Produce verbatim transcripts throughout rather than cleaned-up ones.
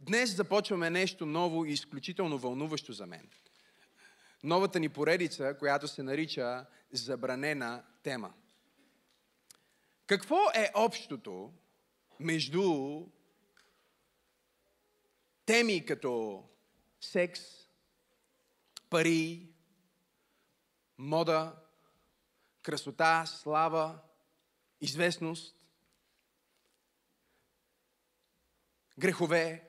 Днес започваме нещо ново и изключително вълнуващо за мен. Новата ни поредица, която се нарича Забранена тема. Какво е общото между теми като секс, пари, мода, красота, слава, известност, грехове,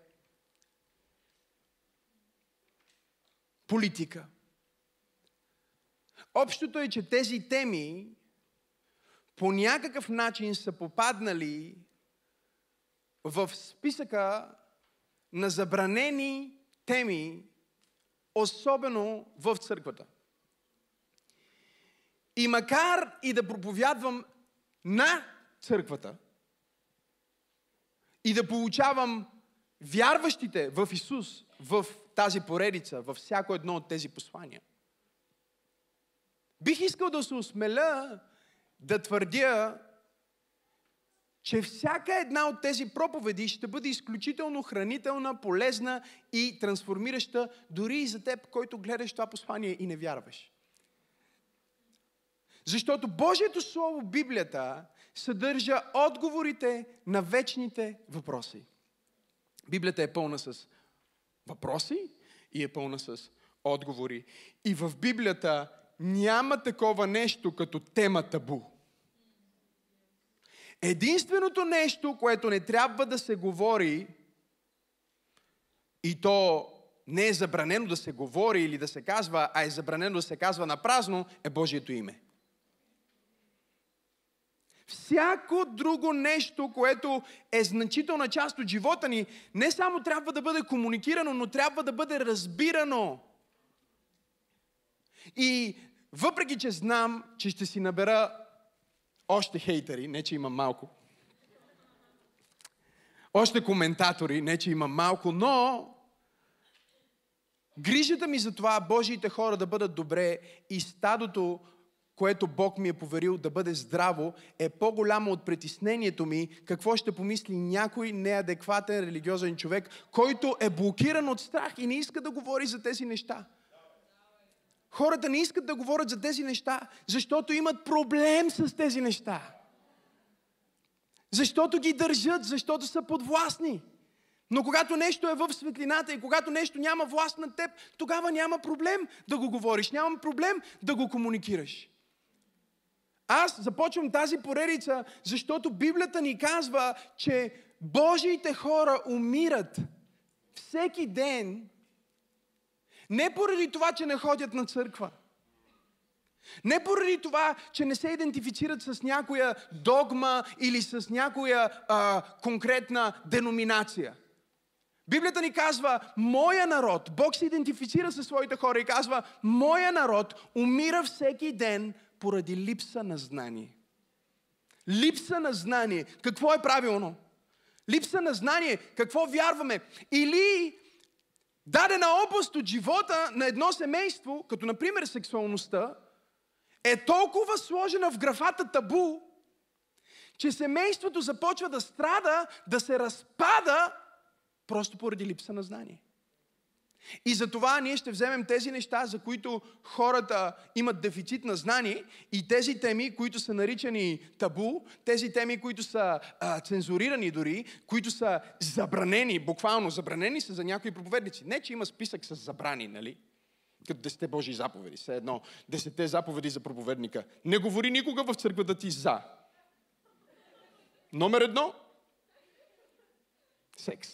политика? Общото е, че тези теми по някакъв начин са попаднали в списъка на забранени теми, особено в църквата. И макар и да проповядвам на църквата и да получавам вярващите в Исус в тази поредица, във всяко едно от тези послания, бих искал да се осмеля да твърдя, че всяка една от тези проповеди ще бъде изключително хранителна, полезна и трансформираща дори и за теб, който гледаш това послание и не вярваш. Защото Божието Слово, Библията, съдържа отговорите на вечните въпроси. Библията е пълна с въпроси и е пълна с отговори. И в Библията няма такова нещо като тема табу. Единственото нещо, което не трябва да се говори, и то не е забранено да се говори или да се казва, а е забранено да се казва на празно, е Божието име. Всяко друго нещо, което е значителна част от живота ни, не само трябва да бъде комуникирано, но трябва да бъде разбирано. И въпреки, че знам, че ще си набера още хейтери, не че има малко, още коментатори, не че има малко, но грижата ми за това Божиите хора да бъдат добре и стадото, което Бог ми е поверил да бъде здраво, е по-голямо от притеснението ми какво ще помисли някой неадекватен религиозен човек, който е блокиран от страх и не иска да говори за тези неща. Хората не искат да говорят за тези неща, защото имат проблем с тези неща. Защото ги държат, защото са подвластни. Но когато нещо е в светлината и когато нещо няма власт над теб, тогава няма проблем да го говориш, няма проблем да го комуникираш. Аз започвам тази поредица, защото Библията ни казва, че Божиите хора умират всеки ден, не поради това, че не ходят на църква. Не поради това, че не се идентифицират с някоя догма или с някоя а, конкретна деноминация. Библията ни казва, моя народ, Бог се идентифицира със своите хора и казва, моя народ умира всеки ден поради липса на знание. Липса на знание. Какво е правилно? Липса на знание. Какво вярваме? Или дадена област от живота на едно семейство, като например сексуалността, е толкова сложена в графата табу, че семейството започва да страда, да се разпада, просто поради липса на знание. И затова ние ще вземем тези неща, за които хората имат дефицит на знание, и тези теми, които са наричани табу, тези теми, които са а, цензурирани дори, които са забранени, буквално забранени са за някои проповедници. Не, че има списък с забрани, нали? Като десете Божии заповеди, все едно. Десете заповеди за проповедника. Не говори никога в църквата ти за. Номер едно. Секс.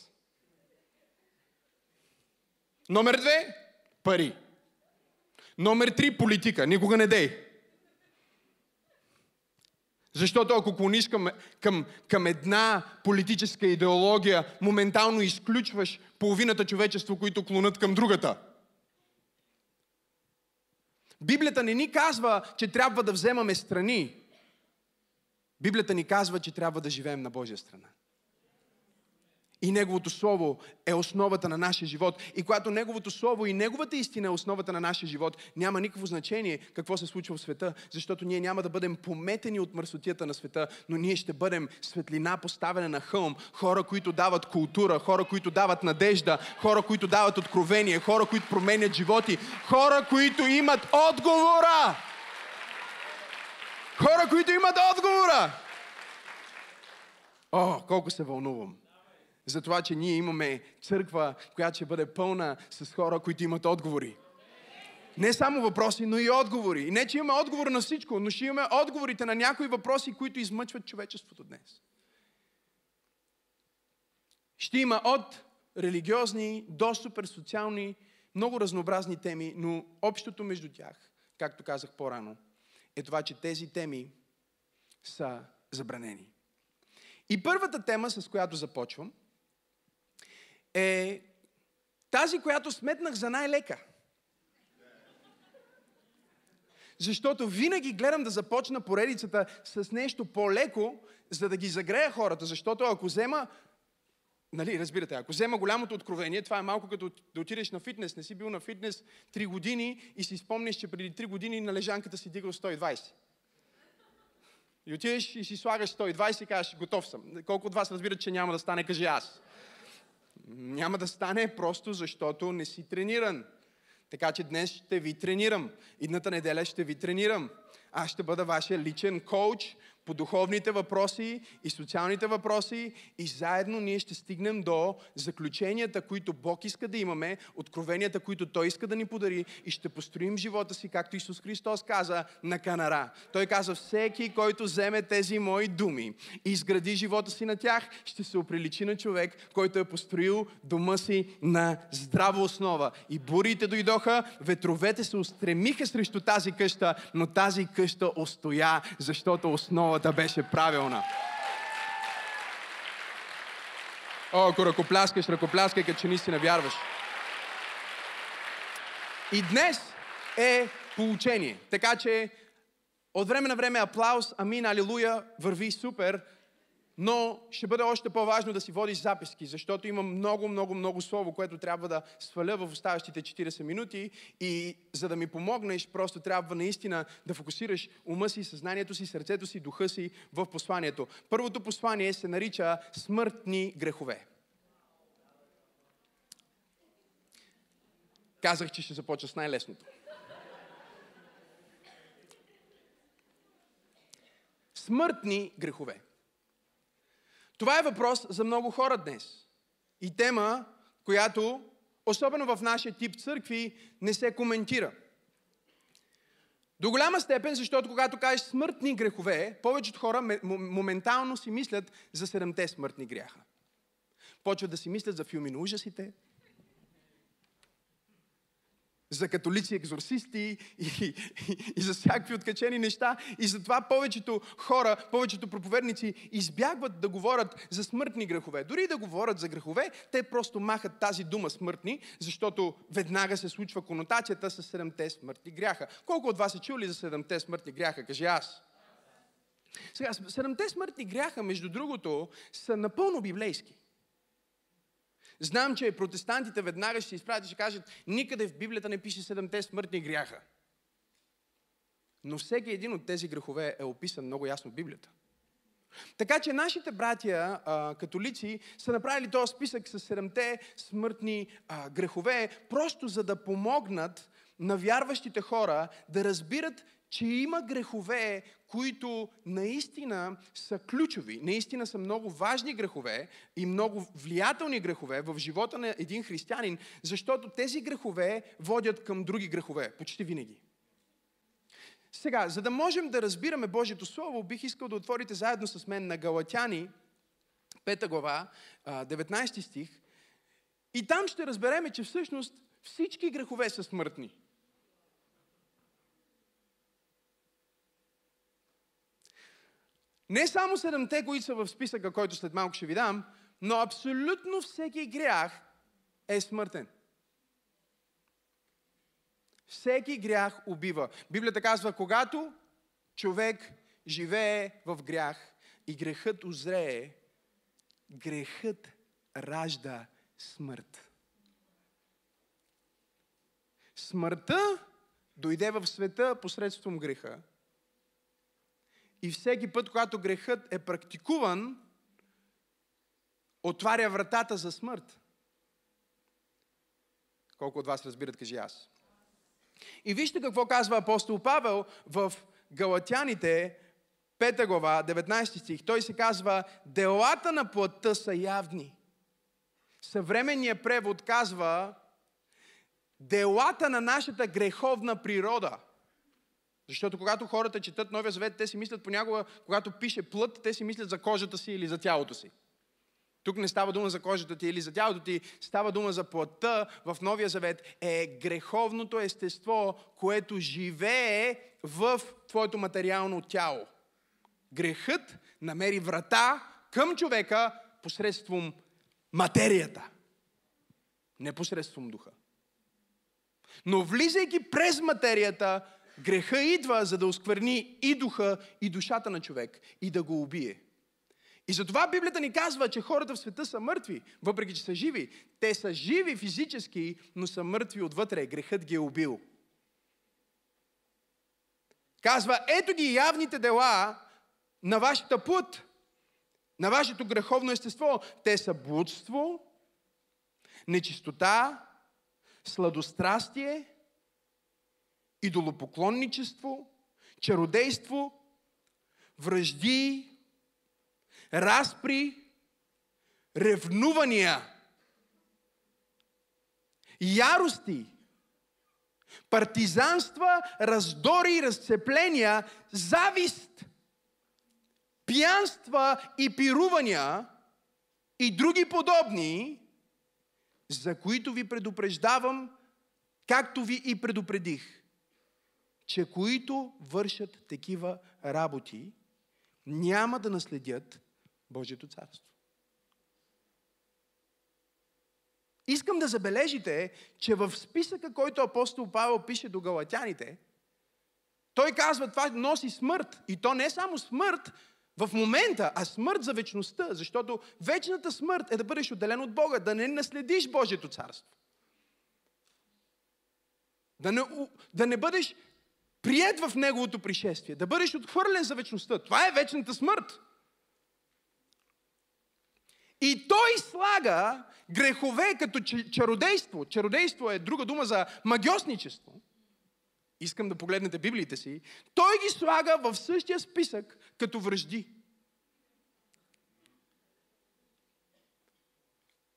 Номер две – пари. Номер три – политика. Никога не дей. Защото ако клониш към, към, към една политическа идеология, моментално изключваш половината човечество, които клонат към другата. Библията не ни казва, че трябва да вземаме страни. Библията ни казва, че трябва да живеем на Божия страна. и Неговото Слово е основата на нашия живот. И когато Неговото Слово и Неговата истина е основата на нашия живот, няма никакво значение какво се случва в света, защото ние няма да бъдем пометени от мърсотията на света, но ние ще бъдем светлина поставена на хълм, хора, които дават култура, хора, които дават надежда, хора, които дават откровение, хора, които променят животи, хора, които имат отговора! Хора, които имат отговора! О, колко се вълнувам! За това, че ние имаме църква, която ще бъде пълна с хора, които имат отговори. Не само въпроси, но и отговори. И не, че имаме отговор на всичко, но ще имаме отговорите на някои въпроси, които измъчват човечеството днес. Ще има от религиозни до суперсоциални, много разнообразни теми, но общото между тях, както казах по-рано, е това, че тези теми са забранени. И първата тема, с която започвам, е тази, която сметнах за най-лека. Защото винаги гледам да започна поредицата с нещо по-леко, за да ги загрея хората. Защото ако взема, нали, разбирате, ако взема голямото откровение, това е малко като да отидеш на фитнес. Не си бил на фитнес три години и си спомнеш, че преди три години на лежанката си дигал сто и двадесет. И отидеш и си слагаш сто и двадесет и кажеш, готов съм. Колко от вас разбират, че няма да стане, кажи аз. Няма да стане просто защото не си трениран. Така че днес ще ви тренирам. Идната неделя ще ви тренирам. Аз ще бъда вашия личен коуч по духовните въпроси и социалните въпроси и заедно ние ще стигнем до заключенията, които Бог иска да имаме, откровенията, които Той иска да ни подари и ще построим живота си, както Исус Христос каза на Канара. Той каза, всеки, който вземе тези мои думи и изгради живота си на тях, ще се оприличи на човек, който е построил дома си на здрава основа. И бурите дойдоха, ветровете се устремиха срещу тази къща, но тази къща устоя, защото основа да беше правилна. О, ако ръкопляскаш, ръкопляскай, като че наистина вярваш. И днес е поучение. Така че от време на време аплаус, амин, алилуя, върви супер, но ще бъде още по-важно да си водиш записки, защото има много, много, много слово, което трябва да сваля в оставащите четиридесет минути и за да ми помогнеш, просто трябва наистина да фокусираш ума си, съзнанието си, сърцето си, духа си в посланието. Първото послание се нарича смъртни грехове. Казах, че ще започна с най-лесното. Смъртни грехове. Това е въпрос за много хора днес. И тема, която, особено в нашия тип църкви, не се коментира. До голяма степен, защото когато кажеш смъртни грехове, повечето хора моментално си мислят за седемте смъртни гряха. Почват да си мислят за филми на ужасите, за католици екзорсисти и, и, и за всякакви откачени неща. И затова повечето хора, повечето проповедници избягват да говорят за смъртни грехове. Дори да говорят за грехове, те просто махат тази дума смъртни, защото веднага се случва конотацията с седемте смъртни гряха. Колко от вас са чули за седемте смъртни гряха? Кажи аз. Сега, седемте смъртни гряха, между другото, са напълно библейски. Знам, че протестантите веднага ще се изправят и ще кажат, никъде в Библията не пише седемте смъртни гряха. Но всеки един от тези грехове е описан много ясно в Библията. Така че нашите братия а, католици са направили този списък с седемте смъртни а, грехове, просто за да помогнат на вярващите хора да разбират, че има грехове, които наистина са ключови, наистина са много важни грехове и много влиятелни грехове в живота на един християнин, защото тези грехове водят към други грехове, почти винаги. Сега, за да можем да разбираме Божието Слово, бих искал да отворите заедно с мен на Галатяни, пета глава, деветнадесети стих, и там ще разбереме, че всъщност всички грехове са смъртни. Не само седемте, които са в списъка, който след малко ще ви дам, но абсолютно всеки грях е смъртен. Всеки грях убива. Библията казва, когато човек живее в грях и грехът узрее, грехът ражда смърт. Смъртта дойде в света посредством греха. И всеки път, когато грехът е практикуван, отваря вратата за смърт. Колко от вас разбират, кажи аз. И вижте какво казва апостол Павел в Галатяните, пета глава, деветнайсети стих. Той се казва, делата на плътта са явни. Съвременният превод казва, делата на нашата греховна природа. Защото когато хората четат Новия Завет, те си мислят понякога, когато пише плът, те си мислят за кожата си или за тялото си. Тук не става дума за кожата ти или за тялото ти, става дума за плътта в Новия Завет. Е греховното естество, което живее в твоето материално тяло. Грехът намери врата към човека посредством материята. Не посредством духа. Но влизайки през материята, греха идва, за да оскверни и духа, и душата на човек, и да го убие. И затова Библията ни казва, че хората в света са мъртви, въпреки че са живи. Те са живи физически, но са мъртви отвътре. Грехът ги е убил. Казва, ето ги явните дела на вашата плът, на вашето греховно естество. Те са блудство, нечистота, сладострастие, идолопоклонничество, чародейство, вражди, разпри, ревнувания, ярости, партизанства, раздори, разцепления, завист, пиянства и пирувания и други подобни, за които ви предупреждавам, както ви и предупредих, че които вършат такива работи, няма да наследят Божието царство. Искам да забележите, че в списъка, който апостол Павел пише до галатяните, той казва, това носи смърт. И то не е само смърт в момента, а смърт за вечността. Защото вечната смърт е да бъдеш отделен от Бога, да не наследиш Божието царство. Да не, да не бъдеш приет в Неговото пришествие, да бъдеш отхвърлен за вечността. Това е вечната смърт. И той слага грехове като чародейство. Чародейство е друга дума за магьосничество. Искам да погледнете Библиите си. Той ги слага в същия списък като вражди.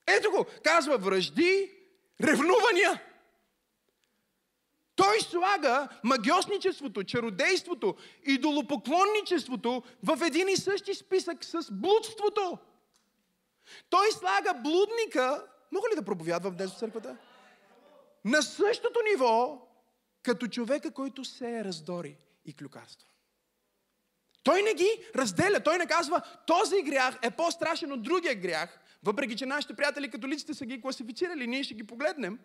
Ето го, казва вражди, ревнувания. Той слага магьосничеството, чародейството, идолопоклонничеството в един и същи списък с блудството. Той слага блудника, мога ли да проповядвам днес в църквата? На същото ниво, като човека, който се раздори и клюкарства. Той не ги разделя, той не казва, този грях е по-страшен от другия грях, въпреки че нашите приятели католиците са ги класифицирали, ние ще ги погледнем.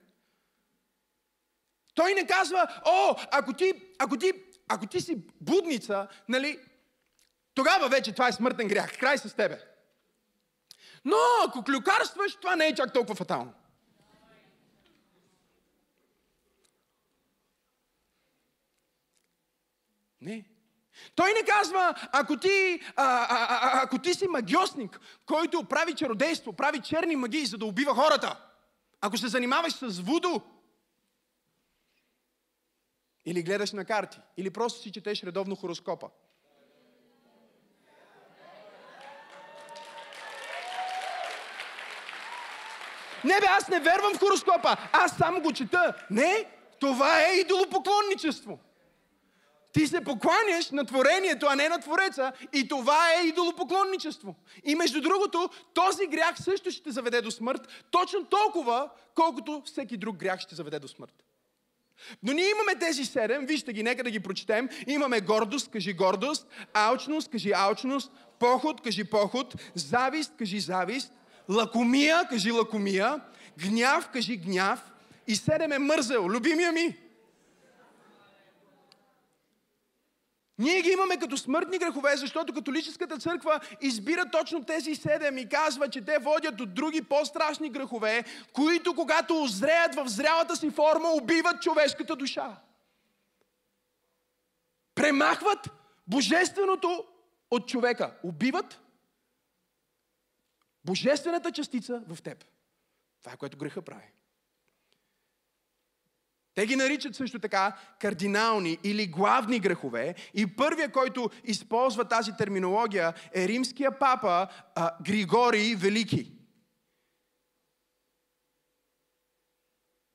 Той не казва, о, ако ти, ако ти, ако ти си блудница, нали, тогава вече това е смъртен грях, край с тебе. Но ако клюкарстваш, това не е чак толкова фатално. Не. Той не казва, ако ти, а, а, а, ако ти си магьосник, който прави чародейство, прави черни магии, за да убива хората, ако се занимаваш с вудо, или гледаш на карти, или просто си четеш редовно хороскопа. Не бе, аз не вярвам в хороскопа, аз само го чета. Не, това е идолопоклонничество. Ти се покланяш на творението, а не на Твореца, и това е идолопоклонничество. И между другото, този грях също ще те заведе до смърт, точно толкова, колкото всеки друг грях ще заведе до смърт. Но ние имаме тези седем, вижте ги, нека да ги прочетем. Имаме гордост, кажи гордост, алчност, кажи алчност, похот, кажи похот, завист, кажи завист, лакомия, кажи лакомия, гняв, кажи гняв и седем е мързел, любимия ми. Ние ги имаме като смъртни грехове, защото католическата църква избира точно тези седем и казва, че те водят от други по-страшни грехове, които когато озреят в зрялата си форма, убиват човешката душа. Премахват божественото от човека. Убиват божествената частица в теб. Това е което греха прави. Те ги наричат също така кардинални или главни грехове. И първия, който използва тази терминология, е римския папа а, Григорий Велики.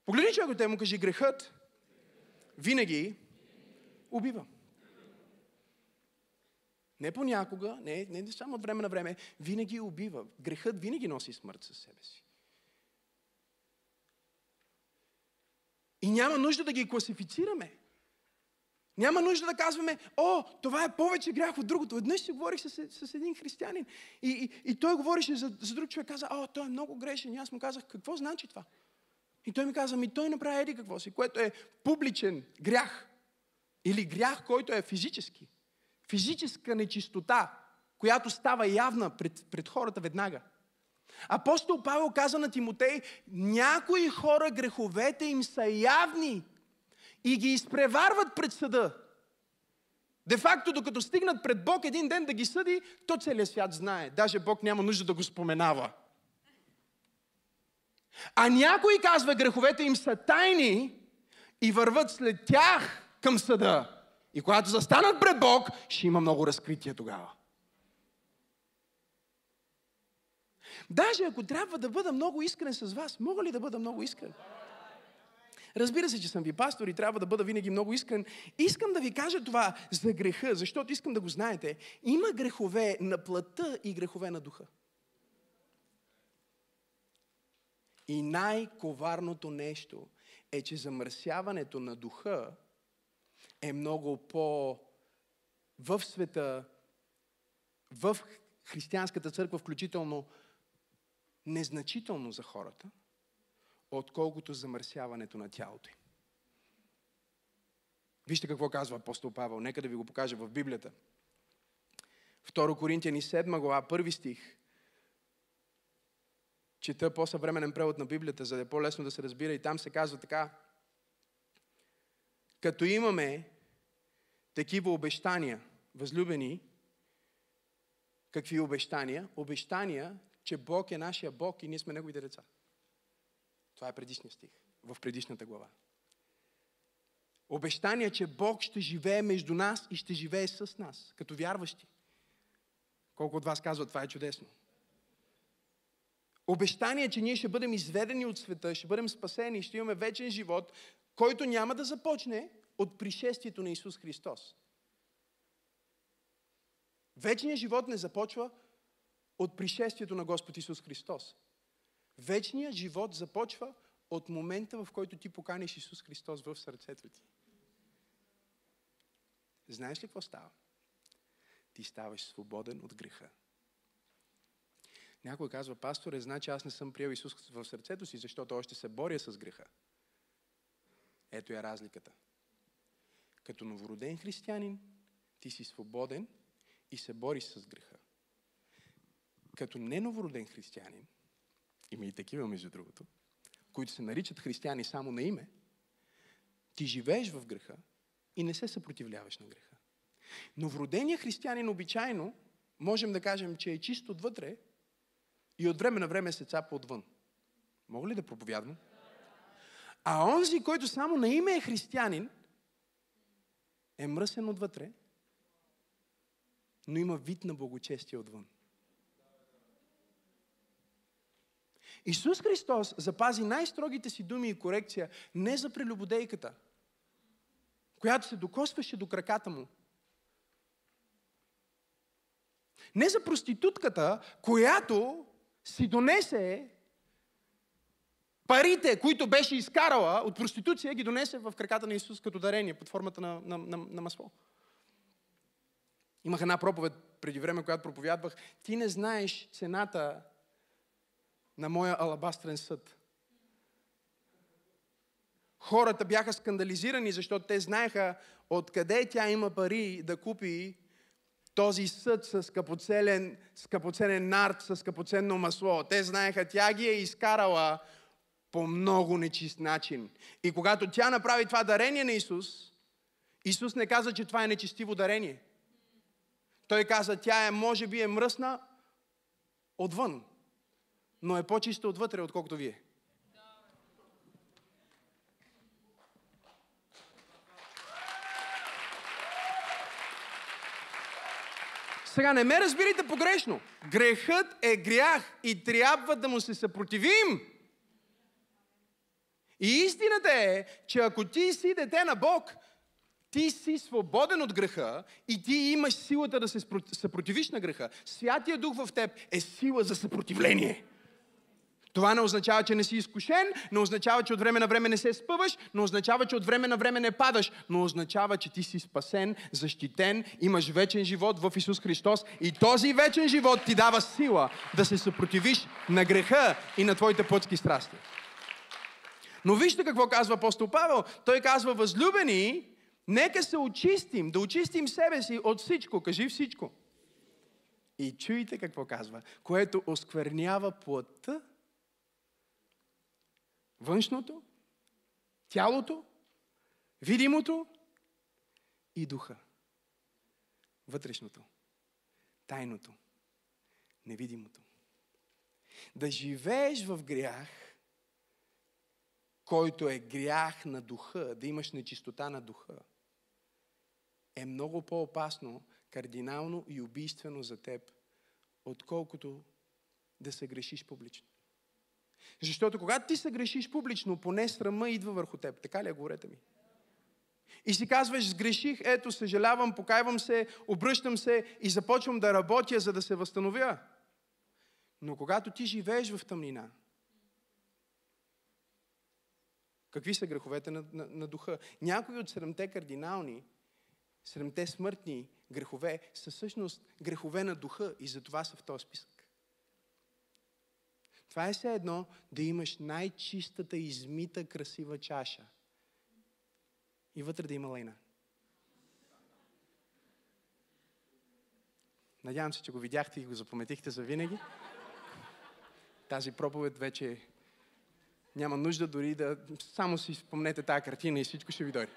Погледни човека, те му кажи, грехът винаги убива. Не понякога, не, не само от време на време, винаги убива. Грехът винаги носи смърт със себе си. И няма нужда да ги класифицираме. Няма нужда да казваме, о, това е повече грях от другото. Еднъж си говорих с, с един християнин и, и, и той говореше за, за друг човек. Каза, о, той е много грешен. И аз му казах, какво значи това? И той ми каза, ми той направи еди какво си, което е публичен грях. Или грях, който е физически. Физическа нечистота, която става явна пред, пред хората веднага. Апостол Павел каза на Тимотей, някои хора греховете им са явни и ги изпреварват пред съда. Де факто, докато стигнат пред Бог един ден да ги съди, то целият свят знае. Даже Бог няма нужда да го споменава. А някой казва, греховете им са тайни и върват след тях към съда. И когато застанат пред Бог, ще има много разкрития тогава. Даже ако трябва да бъда много искрен с вас, мога ли да бъда много искрен? Разбира се, че съм ви пастор и трябва да бъда винаги много искрен. Искам да ви кажа това за греха, защото искам да го знаете. Има грехове на плътта и грехове на духа. И най-коварното нещо е, че замърсяването на духа е много по... в света, в християнската църква включително, незначително за хората, отколкото замърсяването на тялото им. Вижте какво казва апостол Павел. Нека да ви го покажа в Библията. Втора Коринтияни седма глава, първи стих. Чета по-съвременен превод на Библията, за да е по-лесно да се разбира. И там се казва така. Като имаме такива обещания, възлюбени, какви обещания? Обещания, че Бог е нашия Бог и ние сме Неговите деца. Това е предишния стих, в предишната глава. Обещания, че Бог ще живее между нас и ще живее с нас, като вярващи. Колко от вас казват, това е чудесно. Обещания, че ние ще бъдем изведени от света, ще бъдем спасени, ще имаме вечен живот, който няма да започне от пришествието на Исус Христос. Вечният живот не започва от пришествието на Господ Исус Христос. Вечният живот започва от момента, в който ти поканиш Исус Христос в сърцето ти. Знаеш ли какво става? Ти ставаш свободен от греха. Някой казва, пасторе, значи аз не съм приел Исус в сърцето си, защото още се боря с греха. Ето е разликата. Като новороден християнин, ти си свободен и се бориш с греха. Като неновороден християнин, има и такива между другото, които се наричат християни само на име, ти живееш в греха и не се съпротивляваш на греха. Новороденият християнин обичайно, можем да кажем, че е чист отвътре и от време на време се цапа отвън. Мога ли да проповядвам? А онзи, който само на име е християнин, е мръсен отвътре, но има вид на благочестие отвън. Исус Христос запази най-строгите си думи и корекция не за прелюбодейката, която се докосваше до краката му. Не за проститутката, която си донесе парите, които беше изкарала от проституция, ги донесе в краката на Исус като дарение, под формата на, на, на, на масло. Имах една проповед преди време, която проповядвах. Ти не знаеш цената на моя алабастрен съд. хората бяха скандализирани, защото те знаеха откъде тя има пари да купи този съд с скъпоценен, скъпоценен нарт, с скъпоценно масло. Те знаеха, тя ги е изкарала по много нечист начин. И когато тя направи това дарение на Исус, Исус не каза, че това е нечестиво дарение. Той каза, тя е, може би е мръсна отвън, но е по-чиста отвътре, отколкото вие. Сега не ме разбирайте погрешно. Грехът е грях и трябва да му се съпротивим. И истината е, че ако ти си дете на Бог, ти си свободен от греха и ти имаш силата да се съпротивиш на греха. Святия Дух в теб е сила за съпротивление. Това не означава, че не си изкушен, не означава, че от време на време не се спъваш, не означава, че от време на време не падаш, но означава, че ти си спасен, защитен, имаш вечен живот в Исус Христос и този вечен живот ти дава сила да се съпротивиш на греха и на твоите плътски страсти. Но вижте какво казва апостол Павел. Той казва, възлюбени, нека се очистим, да очистим себе си от всичко, кажи всичко. И чуйте какво казва, което осквернява плътта, външното, тялото, видимото и духа. Вътрешното, тайното, невидимото. Да живееш в грях, който е грях на духа, да имаш нечистота на духа, е много по-опасно, кардинално и убийствено за теб, отколкото да се грешиш публично. Защото когато ти се грешиш публично, поне срама идва върху теб. Така ли, говорете ми? И си казваш, сгреших, ето, съжалявам, покайвам се, обръщам се и започвам да работя, за да се възстановя. Но когато ти живееш в тъмнина, какви са греховете на, на, на духа? Някои от седемте кардинални, седемте смъртни грехове са всъщност грехове на духа и затова са в този списък. Това е все едно да имаш най-чистата, измита, красива чаша. И вътре да има лайна. Надявам се, че го видяхте и го запаметихте завинаги. Тази проповед вече няма нужда дори да... Само си спомнете тази картина и всичко ще ви дойде.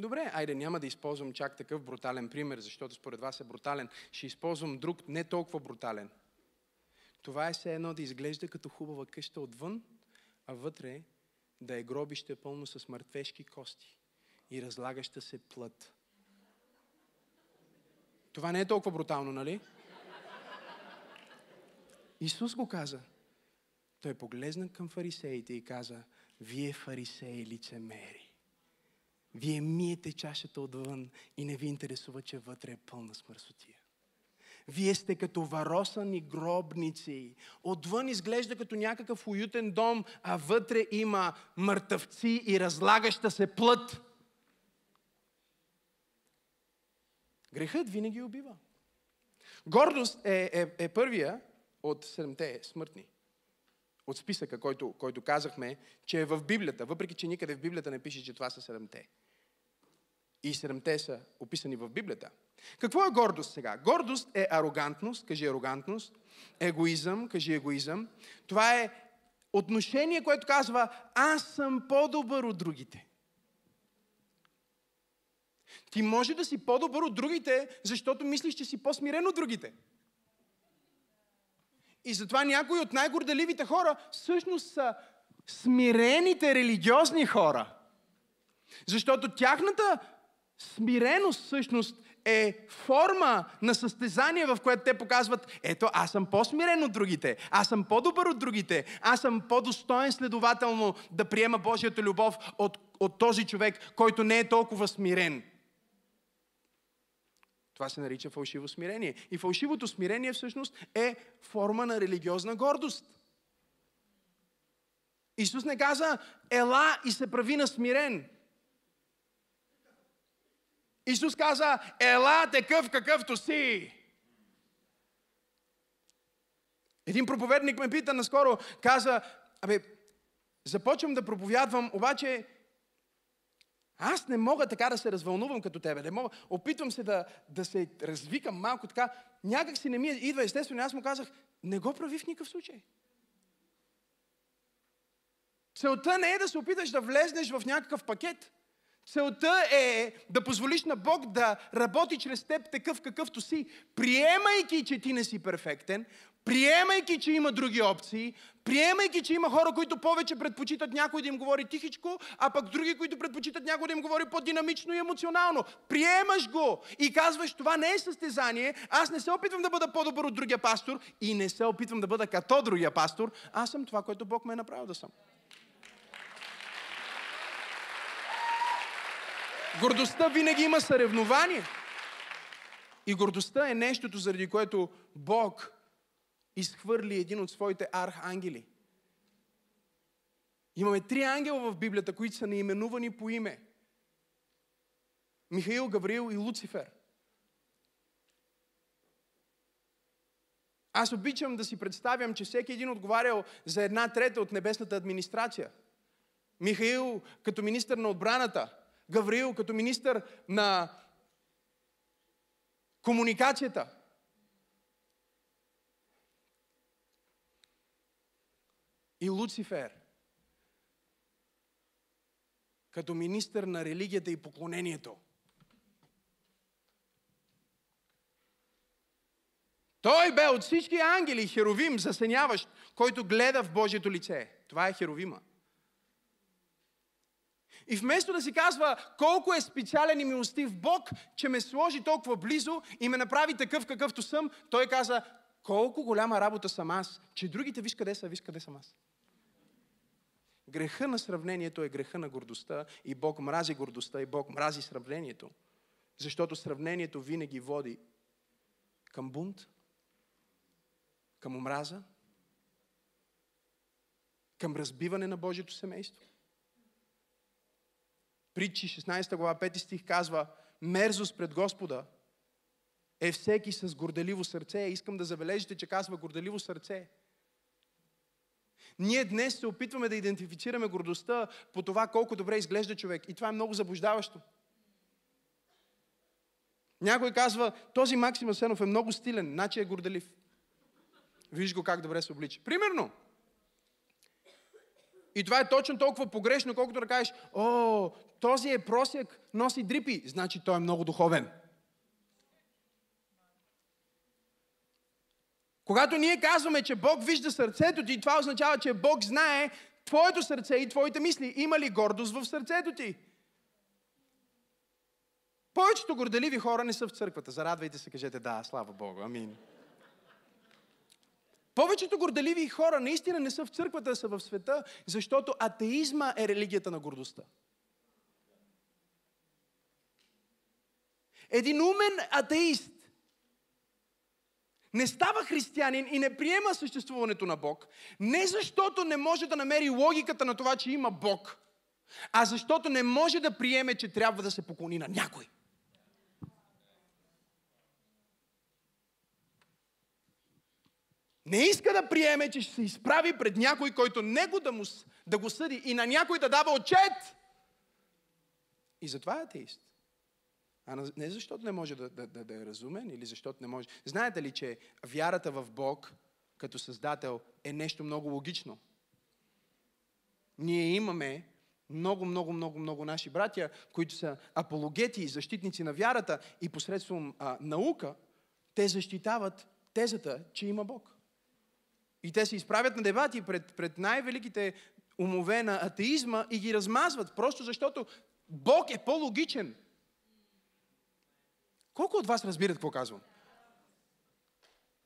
Добре, айде, няма да използвам чак такъв брутален пример, защото според вас е брутален. Ще използвам друг, не толкова брутален. Това е все едно да изглежда като хубава къща отвън, а вътре да е гробище пълно с мъртвешки кости и разлагаща се плът. Това не е толкова брутално, нали? Исус го каза. Той поглезна към фарисеите и каза, вие фарисеи лицемери. Вие миете чашата отвън и не ви интересува, че вътре е пълна смърсотия. Вие сте като варосани гробници. Отвън изглежда като някакъв уютен дом, а вътре има мъртъвци и разлагаща се плът. Грехът винаги убива. Гордост е, е, е първия от седемте смъртни. От списъка, който, който казахме, че е в Библията, въпреки че никъде в Библията не пише, че това са седемте. И седемте са описани в Библията. Какво е гордост сега? Гордост е арогантност, кажи арогантност, егоизъм, кажи егоизъм. Това е отношение, което казва, аз съм по-добър от другите. Ти може да си по-добър от другите, защото мислиш, че си по-смирен от другите. И затова някои от най-горделивите хора всъщност са смирените религиозни хора. Защото тяхната смиреност всъщност е форма на състезание, в което те показват, ето, аз съм по-смирен от другите, аз съм по-добър от другите, аз съм по-достоен следователно да приема Божията любов от, от този човек, който не е толкова смирен. Това се нарича фалшиво смирение. И фалшивото смирение всъщност е форма на религиозна гордост. Исус не каза, ела и се прави на смирен. Исус каза, ела такъв какъвто си. Един проповедник ме пита наскоро, каза, абе, започвам да проповядвам, обаче аз не мога така да се развълнувам като тебе. Не мога. Опитвам се да, да се развикам малко така. Някак си не ми идва естествено. Аз му казах, не го прави в никакъв случай. Целта не е да се опиташ да влезнеш в някакъв пакет. Целта е да позволиш на Бог да работи чрез теб такъв какъвто си, приемайки, че ти не си перфектен, приемайки, че има други опции, приемайки, че има хора, които повече предпочитат някой да им говори тихичко, а пък други, които предпочитат някой да им говори по-динамично и емоционално. Приемаш го и казваш, това не е състезание, аз не се опитвам да бъда по-добър от другия пастор и не се опитвам да бъда като другия пастор, аз съм това, което Бог ме е направил да съм. Гордостта винаги има съревнование. И гордостта е нещото, заради което Бог изхвърли един от своите архангели. Имаме три ангела в Библията, които са наименувани по име. Михаил, Гавриил и Луцифер. Аз обичам да си представям, че всеки един отговарял за една трета от небесната администрация. Михаил като министър на отбраната, Гавриил като министър на комуникацията. И Луцифер като министър на религията и поклонението. Той бе от всички ангели херувим, засеняващ, който гледа в Божието лице. Това е херувима. И вместо да си казва колко е специален и милостив Бог, че ме сложи толкова близо и ме направи такъв какъвто съм, той каза, колко голяма работа съм аз, че другите виж къде са, виж къде съм аз. Греха на сравнението е греха на гордостта и Бог мрази гордостта и Бог мрази сравнението. Защото сравнението винаги води към бунт, към омраза, към разбиване на Божието семейство. Притчи шестнадесета глава пети стих казва, мерзост пред Господа е всеки с горделиво сърце. Искам да забележите, че казва горделиво сърце. Ние днес се опитваме да идентифицираме гордостта по това колко добре изглежда човек. И това е много заблуждаващо. Някой казва, този Максим Асенов е много стилен, значи е горделив. Виж го как добре се облича. Примерно. И това е точно толкова погрешно, колкото да кажеш, о, този е просяк, носи дрипи, значи той е много духовен. Когато ние казваме, че Бог вижда сърцето ти, това означава, че Бог знае твоето сърце и твоите мисли. Има ли гордост в сърцето ти? Повечето горделиви хора не са в църквата. Зарадвайте се, кажете, да, слава Богу, амин. Повечето горделиви хора наистина не са в църквата, а са в света, защото атеизма е религията на гордостта. Един умен атеист не става християнин и не приема съществуването на Бог, не защото не може да намери логиката на това, че има Бог, а защото не може да приеме, че трябва да се поклони на някой. Не иска да приеме, че ще се изправи пред някой, който него да, му, да го съди и на някой да дава отчет. И затова е атеист. А не защото не може да, да, да, да е разумен или защото не може. Знаете ли, че вярата в Бог като Създател е нещо много логично? Ние имаме много, много, много, много наши братя, които са апологети и защитници на вярата и посредством а, наука, те защитават тезата, че има Бог. И те се изправят на дебати пред, пред най-великите умове на атеизма и ги размазват, просто защото Бог е по-логичен. Колко от вас разбират какво казвам?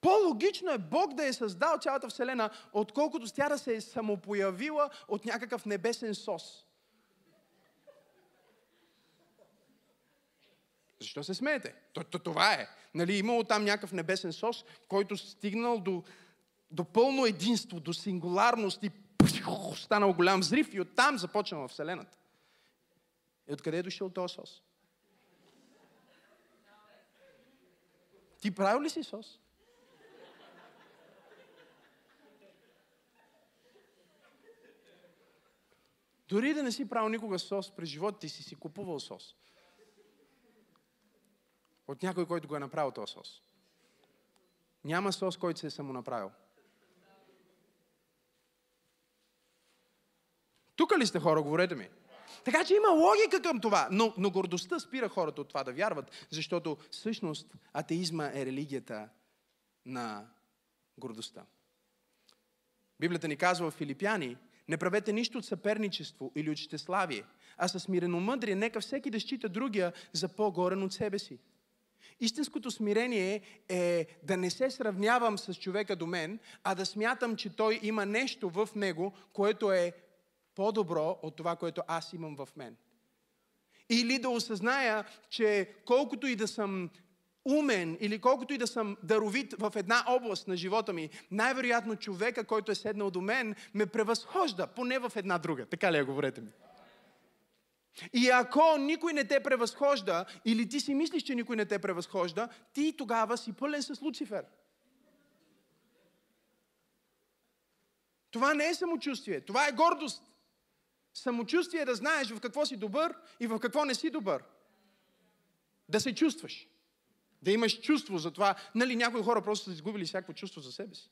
По-логично е Бог да е създал цялата вселена, отколкото тя да се е самопоявила от някакъв небесен сос. Защо се смеете? Това е. Нали, имало там някакъв небесен сос, който стигнал до... до пълно единство, до сингуларност и пшух, станал голям взрив и оттам започнала Вселената. И откъде е дошъл този сос? Ти правил ли си сос? Дори да не си правил никога сос през живота ти, си си купувал сос. От някой, който го е направил този сос. Няма сос, който се е самонаправил. Тук ли сте, хора, говорете ми? Така че има логика към това, но, но гордостта спира хората от това да вярват, защото всъщност атеизма е религията на гордостта. Библията ни казва в Филипяни: не правете нищо от съперничество или от щеславие, а със смиреномъдрие нека всеки да счита другия за по-горен от себе си. Истинското смирение е да не се сравнявам с човека до мен, а да смятам, че той има нещо в него, което е по-добро от това, което аз имам в мен. Или да осъзная, че колкото и да съм умен, или колкото и да съм даровит в една област на живота ми, най-вероятно човека, който е седнал до мен, ме превъзхожда, поне в една друга. Така ли я говорете ми? И ако никой не те превъзхожда, или ти си мислиш, че никой не те превъзхожда, ти тогава си пълен с Луцифер. Това не е самочувствие, това е гордост. Самочувствие е да знаеш в какво си добър и в какво не си добър. Да се чувстваш. Да имаш чувство за това. Нали, някои хора просто са изгубили всяко чувство за себе си.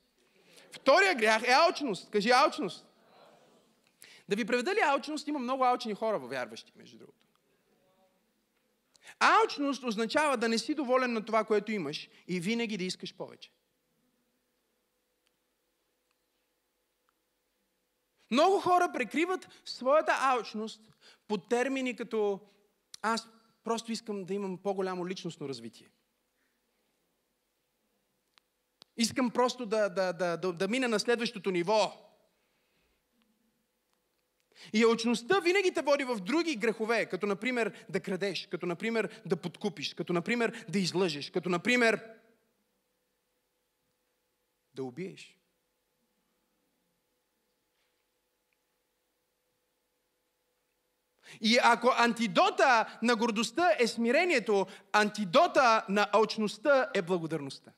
Втория грях е алчност. Кажи алчност. Да ви преведа ли алчност? Има много алчни хора във вярващи, между другото. Алчност означава да не си доволен на това, което имаш и винаги да искаш повече. Много хора прикриват своята алчност под термини като аз просто искам да имам по-голямо личностно развитие. Искам просто да, да, да, да, да мина на следващото ниво. И алчността винаги те води в други грехове, като например да крадеш, като например да подкупиш, като например да излъжеш, като например да убиеш. И ако антидота на гордостта е смирението, антидота на алчността е благодарността.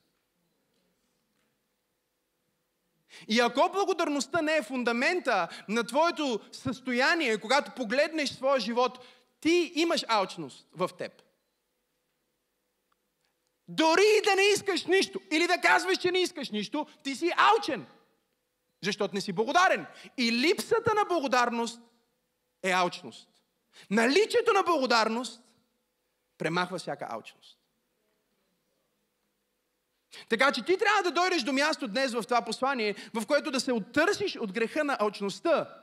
И ако благодарността не е фундамента на твоето състояние, когато погледнеш своя живот, ти имаш алчност в теб. Дори да не искаш нищо или да казваш, че не искаш нищо, ти си алчен, защото не си благодарен. И липсата на благодарност е алчност. Наличието на благодарност премахва всяка алчност. Така че ти трябва да дойдеш до място днес в това послание, в което да се оттърсиш от греха на алчността.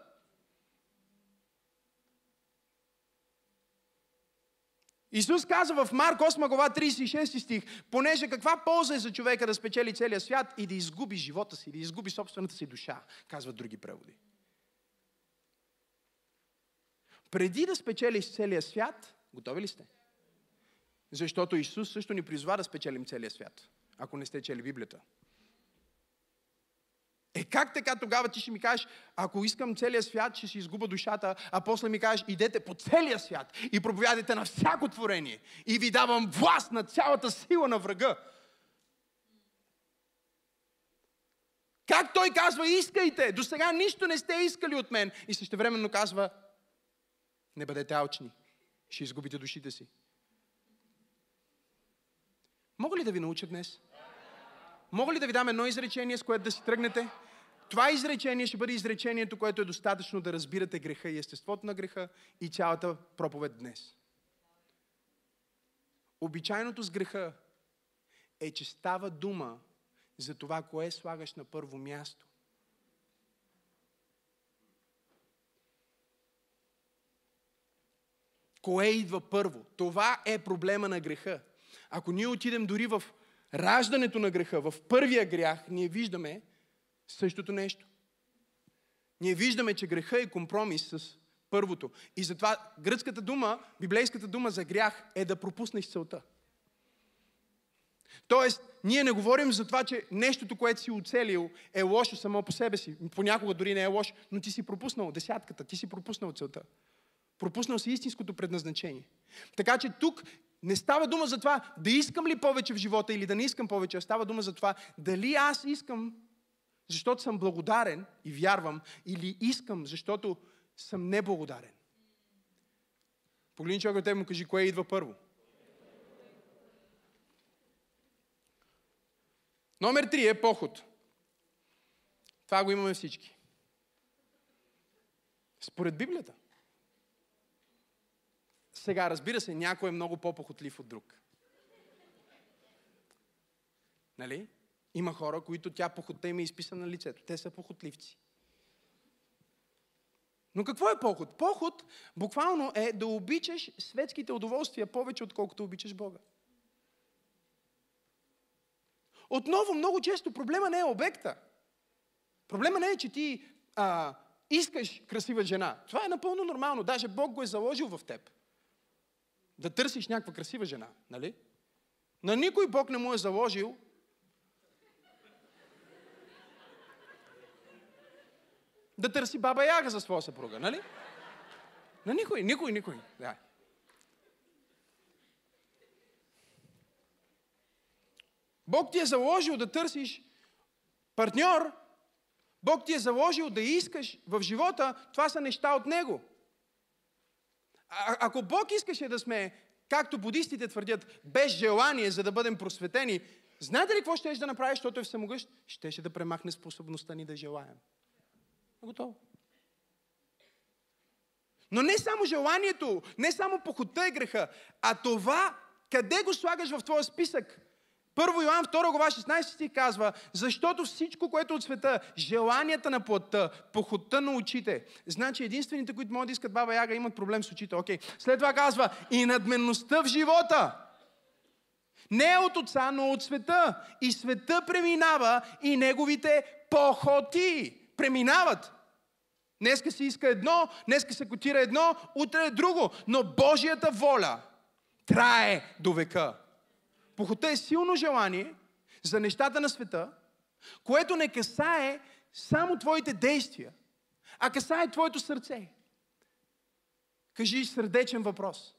Исус казва в Марк осма глава тридесет и шести стих: понеже каква полза е за човека да спечели целия свят и да изгуби живота си, да изгуби собствената си душа, казват други преводи. Преди да спечелиш целия свят, готови ли сте? Защото Исус също ни призова да спечелим целия свят, ако не сте чели Библията. Е как така тогава ти ще ми кажеш, ако искам целия свят, ще си изгуба душата, а после ми кажеш, идете по целия свят и проповядайте на всяко творение и ви давам власт на цялата сила на врага. Как той казва, искайте, до сега нищо не сте искали от мен, и същевременно казва, не бъдете алчни, ще изгубите душите си. Мога ли да ви науча днес? Мога ли да ви дам едно изречение, с което да си тръгнете? Това изречение ще бъде изречението, което е достатъчно да разбирате греха и естеството на греха и цялата проповед днес. Обичайното с греха е, че става дума за това, кое слагаш на първо място. Кое идва първо? Това е проблема на греха. Ако ние отидем дори в раждането на греха, в първия грях, ние виждаме същото нещо. Ние виждаме, че греха е компромис с първото. И затова гръцката дума, библейската дума за грях е да пропуснеш целта. Тоест, ние не говорим за това, че нещото, което си уцелил, е лошо само по себе си. Понякога дори не е лошо, но ти си пропуснал десятката, ти си пропуснал целта. Пропуснал си истинското предназначение. Така че тук не става дума за това да искам ли повече в живота или да не искам повече, а става дума за това дали аз искам, защото съм благодарен и вярвам, или искам, защото съм неблагодарен. Погледни човека, те му кажи, кое идва първо. Номер три е поход. Това го имаме всички. Според Библията. Сега, разбира се, някой е много по-похотлив от друг. Нали? Има хора, които тя похотта им е изписана на лицето. Те са похотливци. Но какво е поход? Поход буквално е да обичаш светските удоволствия повече, отколкото обичаш Бога. Отново, много често проблема не е обекта. Проблема не е, че ти а, искаш красива жена. Това е напълно нормално. Даже Бог го е заложил в теб. Да търсиш някаква красива жена, нали? На никой Бог не му е заложил да търси Баба Яга за своя съпруга, нали? На никой, никой, никой. Да. Бог ти е заложил да търсиш партньор. Бог ти е заложил да искаш в живота. Това са неща от Него. А- ако Бог искаше да сме, както будистите твърдят, без желание, за да бъдем просветени, знаете ли какво щеш да направиш, защото е всемогъщ? Щеше да премахне способността ни да желаем. Готово. Но не само желанието, не само похота е греха, а това, къде го слагаш в твоя списък. Първо Йоан, втора глава, шестнадесети стих казва, защото всичко, което от света, желанията на плътта, похота на очите, значи единствените, които могат да искат Баба Яга, имат проблем с очите. Окей. След това казва, и надменността в живота. Не от отца, но от света. И света преминава и неговите похоти. Преминават. Днеска се иска едно, днеска се котира едно, утре е друго. Но Божията воля трае до века. Похота е силно желание за нещата на света, което не касае само твоите действия, а касае твоето сърце. Кажи сърдечен въпрос.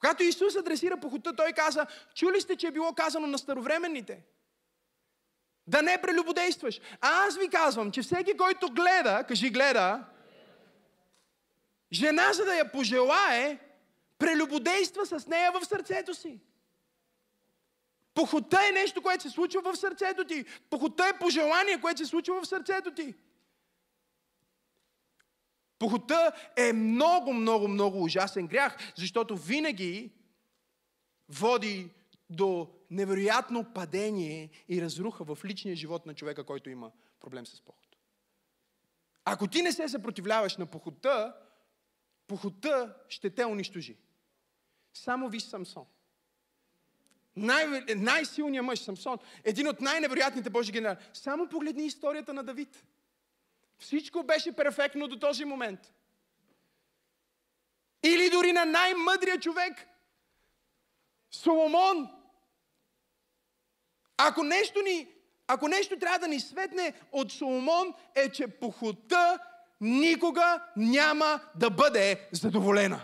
Когато Исус адресира похота, Той каза, чули сте, че е било казано на старовременните? Да не прелюбодействаш. А аз ви казвам, че всеки, който гледа, кажи гледа, жена, за да я пожелае, прелюбодейства с нея в сърцето си. Похота е нещо, което се случва в сърцето ти. Похота е пожелание, което се случва в сърцето ти. Похота е много, много, много ужасен грях, защото винаги води до невероятно падение и разруха в личния живот на човека, който има проблем с похот. Ако ти не се съпротивляваш на похота, похота ще те унищожи. Само виж Самсон. Най- най-силният мъж Самсон, един от най-невероятните Божи генерали. Само погледни историята на Давид. Всичко беше перфектно до този момент. Или дори на най-мъдрия човек Соломон. Ако нещо, ни, ако нещо трябва да ни светне от Соломон, е, че похота никога няма да бъде задоволена.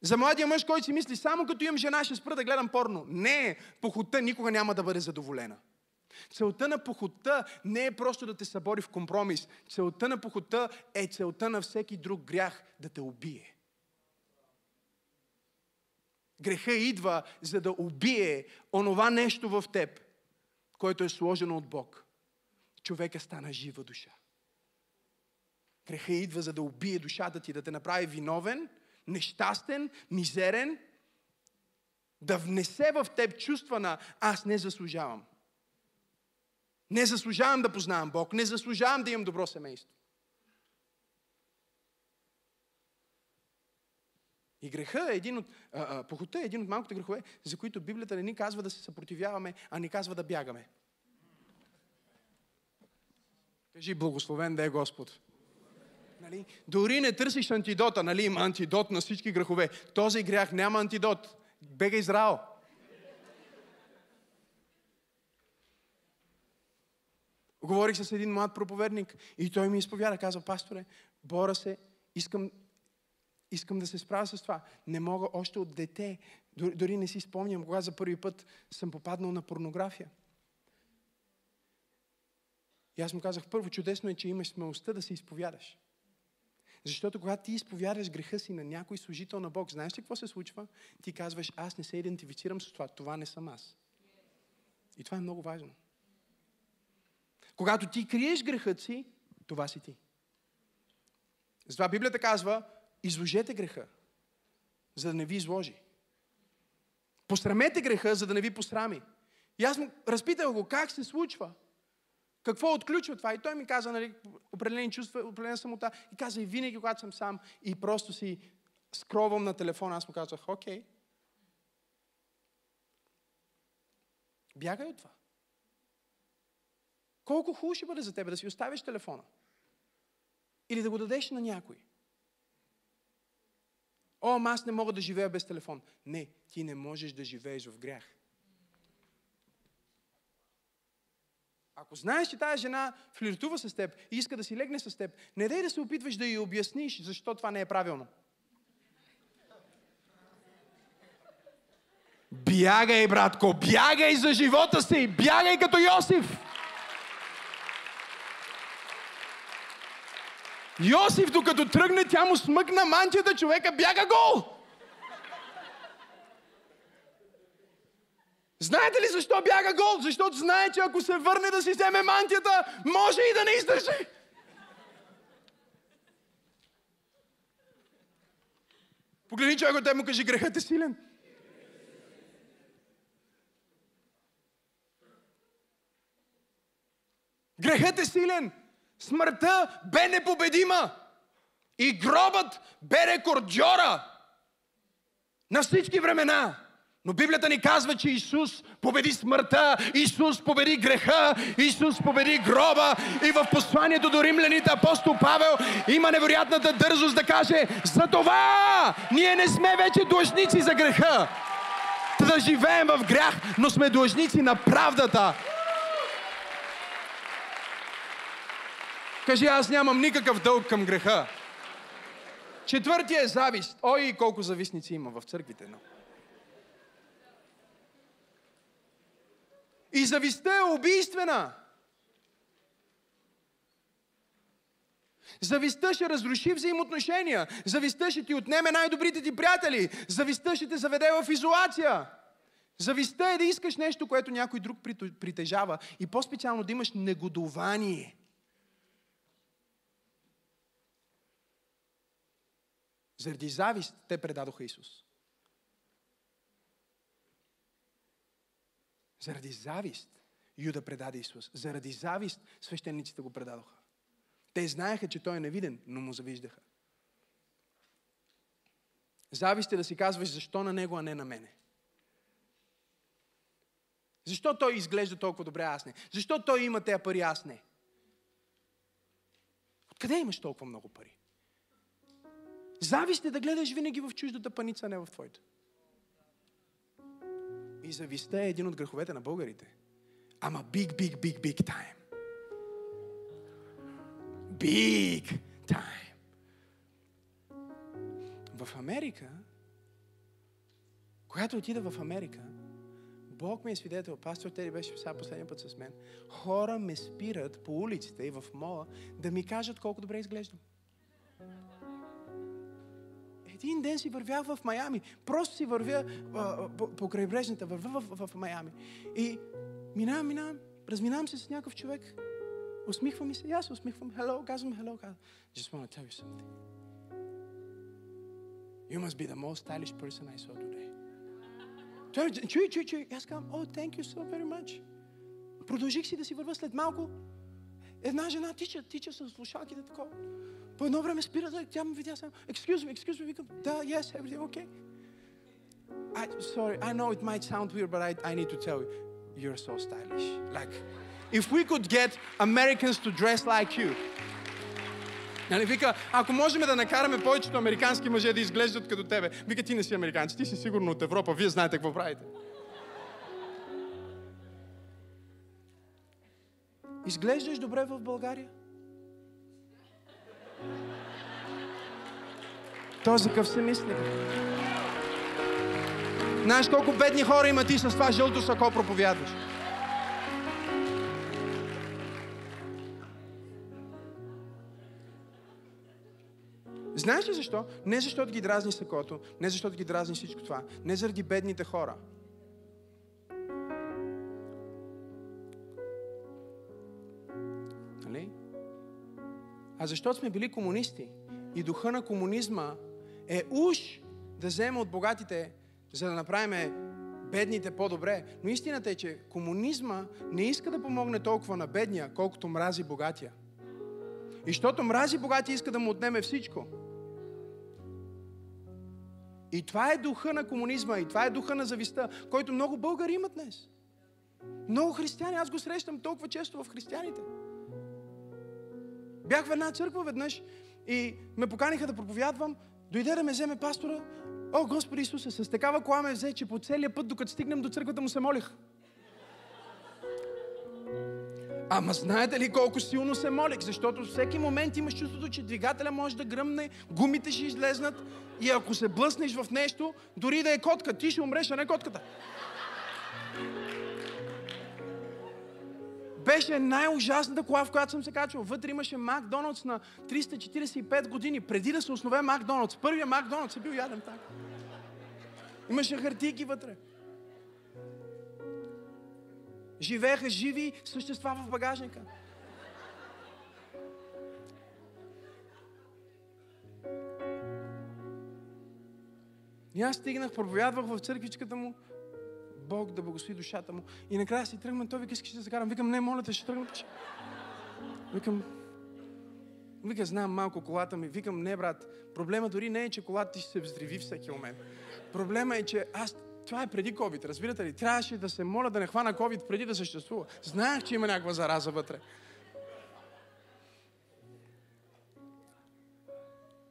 За младия мъж, който си мисли, само като имам жена, ще спра да гледам порно. Не, похота никога няма да бъде задоволена. Целта на похота не е просто да те събори в компромис. Целта на похота е целта на всеки друг грях да те убие. Греха идва, за да убие онова нещо в теб, което е сложено от Бог. Човека стана жива душа. Греха идва, за да убие душата ти, да те направи виновен, нещастен, мизерен, да внесе в теб чувства на аз не заслужавам. Не заслужавам да познавам Бог, не заслужавам да имам добро семейство. И греха е един от, а, а, похота е един от малките грехове, за които Библията не ни казва да се съпротивяваме, а ни казва да бягаме. Кажи, благословен да е Господ. Нали? Дори не търсиш антидота, нали? Има антидот на всички грехове. Този грях няма антидот. Бегай здраво. Говорих с един млад проповедник и той ми изповяда, казва, пасторе, боря се, искам... Искам да се справя с това. Не мога още от дете. Дори, дори не си спомням, кога за първи път съм попаднал на порнография. И аз му казах, първо, чудесно е, че имаш смелостта да се изповядаш. Защото когато ти изповядаш греха си на някой служител на Бог, знаеш ли какво се случва? Ти казваш, аз не се идентифицирам с това, това не съм аз. И това е много важно. Когато ти криеш грехът си, това си ти. Затова Библията казва, изложете греха, за да не ви изложи. Посрамете греха, за да не ви посрами. И аз му разпитах го, как се случва? Какво отключва това? И той ми каза, нали, определени чувства, определена самота. И каза, и винаги, когато съм сам и просто си скровам на телефона, аз му казах, окей. Бягай от това. Колко хубаво ще бъде за теб да си оставиш телефона? Или да го дадеш на някой? О, аз не мога да живея без телефон. Не, ти не можеш да живееш в грях. Ако знаеш, че тая жена флиртува с теб и иска да си легне с теб, не дай да се опитваш да ѝ обясниш защо това не е правилно. Бягай, братко, бягай за живота си, бягай като Йосиф. Йосиф, докато тръгне, тя му смъкна мантията, човека бяга гол. Знаете ли защо бяга гол? Защото знае, че ако се върне да си вземе мантията, може и да не издържи. Погледни човек от теб, му кажи, грехът е силен. Грехът е силен. Смъртта бе непобедима. И гробът бе рекордьора на всички времена. Но Библията ни казва, че Исус победи смъртта, Исус победи греха, Исус победи гроба. И в посланието до римляните апостол Павел има невероятната дързост да каже, затова ние не сме вече длъжници за греха. Да живеем в грях, но сме длъжници на правдата. Кажи, аз нямам никакъв дълг към греха. Четвъртия е завист. Ой, колко завистници има в църквите. Но. И завистта е убийствена. Завистта ще разруши взаимоотношения. Завистта ще ти отнеме най-добрите ти приятели. Завистта ще те заведе в изолация. Завистта е да искаш нещо, което някой друг притежава. И по-специално да имаш негодование. Заради завист те предадоха Исус. Заради завист Юда предаде Исус. Заради завист свещениците го предадоха. Те знаеха, че той е невиден, но му завиждаха. Завист е да си казваш, защо на него, а не на мене. Защо той изглежда толкова добре, аз не. Защо той има тези пари, аз не. Откъде имаш толкова много пари? Завист е да гледаш винаги в чуждата паница, а не в твоята. И завистта е един от греховете на българите. Ама big, big, big, big time. Big time. В Америка, когато отида в Америка, Бог ми е свидетел, пастор Тери беше сега последния път с мен, хора ме спират по улиците и в мола да ми кажат колко добре изглеждам. Един ден си вървях в Майами. Просто си вървя а, по, по крайбрежната, вървя в, в, в Майами. И минавам, минавам, разминавам се с някакъв човек. Усмихвам и се, аз се усмихвам. Hello, казвам, hello, казвам. Just want to tell you something. You must be the most stylish person I saw today. Чуй, чуй, чуй. Аз казвам, oh, thank you so very much. Продължих си да си вървя след малко. Една жена тича, тича с слушалките такова. По едно време спира, тя ме видя само. Excuse me, excuse me, викам. Да, yes, everything okay. I, sorry, I know it might sound weird, but I, I need to tell you, you're so stylish. Like, if we could get Americans to dress like you. Нали, вика, ако можем да накараме повечето американски мъже да изглеждат като тебе. Вика, ти не си американец, ти си сигурно от Европа, вие знаете какво правите. Изглеждаш добре в България? Този къв се мисли. Знаеш колко бедни хора има ти с това жълто сако проповядваш. Знаеш ли защо? Не защото ги дразни сакото, не защото ги дразни всичко това, не заради бедните хора. Нали? А защото сме били комунисти и духа на комунизма е уж да вземе от богатите, за да направим бедните по-добре. Но истината е, че комунизма не иска да помогне толкова на бедния, колкото мрази богатия. И защото мрази богатия, иска да му отнеме всичко. И това е духа на комунизма, и това е духа на зависта, който много българи имат днес. Много християни, аз го срещам толкова често в християните. Бях в една църква веднъж и ме поканиха да проповядвам. Дойде да ме вземе пастора. О, Господи Исусе, с такава кола ме взе, че по целия път, докато стигнем до църквата, му се молих. Ама знаете ли колко силно се молих? Защото всеки момент имаш чувството, че двигателя може да гръмне, гумите ще излезнат и ако се блъснеш в нещо, дори да е котка, ти ще умреш, а не котката. Беше най-ужасната кола, в която съм се качвал. Вътре имаше Макдоналдс на триста четиридесет и пет години, преди да се основе Макдоналдс. Първия Макдоналдс е бил яден так. Имаше хартийки вътре. Живееха живи същества в багажника. И аз стигнах, проповядвах в църквичката му. Бог да благослови душата му. И накрая си тръгвам, той вика, искаш да закарам. Викам, не, моля те, ще тръгна. Викам, вика, знам малко колата ми. Викам, не, брат, проблема дори не е, че колата ти ще се взриви всеки момент. Проблема е, че аз, това е преди ковид, разбирате ли? Трябваше да се моля да не хвана ковид преди да съществува. Знаех, че има някаква зараза вътре.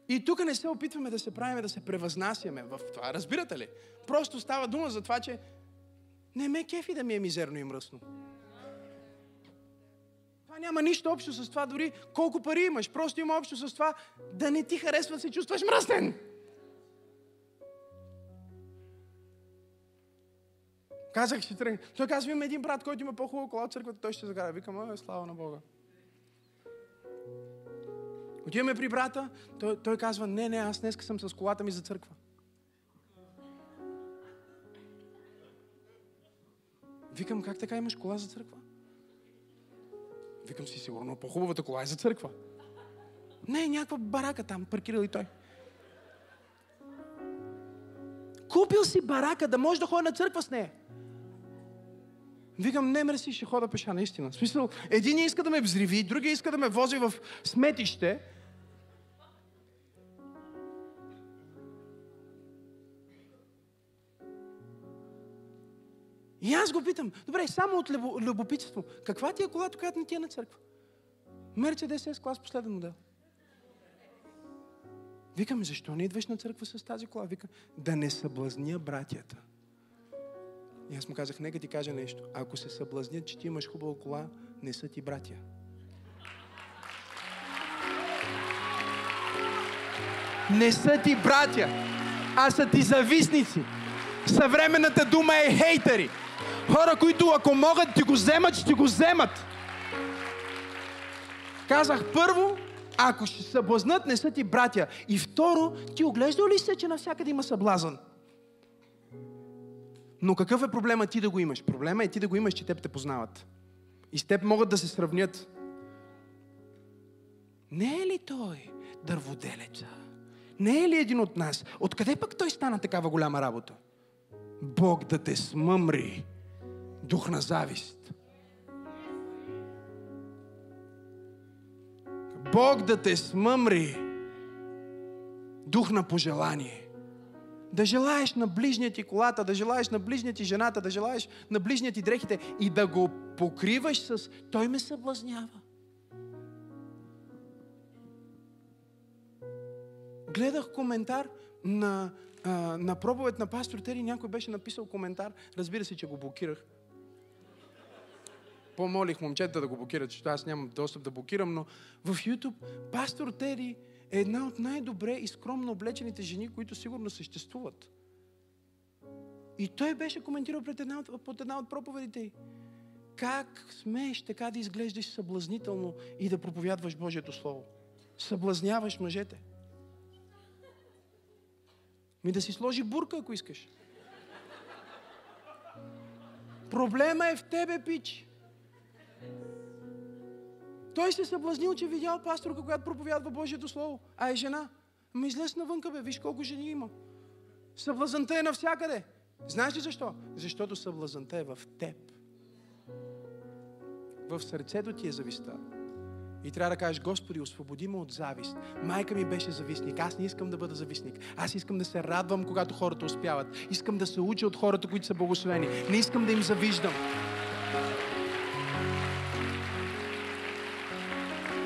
И тук не се опитваме да се правиме, да се превъзнасяме в това, разбирате ли? Просто става дума за това, че не ме кефи да ми е мизерно и мръсно. Това няма нищо общо с това, дори колко пари имаш. Просто има общо с това да не ти харесва, да се чувстваш мръснен. Казах, ще тръгна. Той казва, има един брат, който има по-хубава кола от църквата, той ще загара. Викам, слава на Бога. Отиваме при брата, той, той казва, не, не, аз днеска съм с колата ми за църква. Викам, как така имаш кола за църква? Викам си, сигурно, по-хубавата кола е за църква. Не, някаква барака там, паркирал и той. Купил си барака, да може да ходи на църква с нея. Викам, не мерси, ще хода пеша, наистина. В смисъл, един иска да ме взриви, другия иска да ме вози в сметище. И аз го питам, добре, само от любопитство, каква ти е колата, която не ти е на църква? Мерцедес Ес клас, последен модел. Викам, защо не идваш на църква с тази кола? Викам, да не съблазня братята. И аз му казах, нека ти кажа нещо. Ако се съблазнят, че ти имаш хубава кола, не са ти братя. Не са ти братя, а са ти завистници. Съвременната дума е хейтери. Хора, които ако могат, ти го вземат, ще го вземат. Казах, първо, ако ще съблазнат, не са ти братя. И второ, ти оглеждал ли се, че навсякъде има съблазън? Но какъв е проблема ти да го имаш? Проблема е ти да го имаш, че теб те познават. И с теб могат да се сравнят. Не е ли той дърводелеца? Не е ли един от нас? Откъде пък той стана такава голяма работа? Бог да те смъмри, дух на завист. Бог да те смъмри, дух на пожелание. Да желаеш на ближния ти колата, да желаеш на ближния ти жената, да желаеш на ближния ти дрехите и да го покриваш с той ме съблазнява. Гледах коментар на, а, на проповед на пастор Тери, някой беше написал коментар, разбира се, че го блокирах. Помолих момчета да го блокират, защото аз нямам достъп да блокирам, но в YouTube пастор Тери е една от най-добре и скромно облечените жени, които сигурно съществуват. И той беше коментирал пред една от, под една от проповедите. Как смееш така да изглеждаш съблазнително и да проповядваш Божието Слово? Съблазняваш мъжете. Ми да си сложи бурка, ако искаш. Проблема е в тебе, пич. Той се съблазнил, че видял пасторка, която проповядва Божието Слово. А е жена. Ама излез навънка, бе, виж колко жени има. Съблазънта е навсякъде. Знаеш ли защо? Защото съблазънта е в теб. В сърцето ти е завистта. И трябва да кажеш, Господи, освободи ме от завист. Майка ми беше завистник. Аз не искам да бъда завистник. Аз искам да се радвам, когато хората успяват. Искам да се уча от хората, които са благословени. Не искам да им завиждам.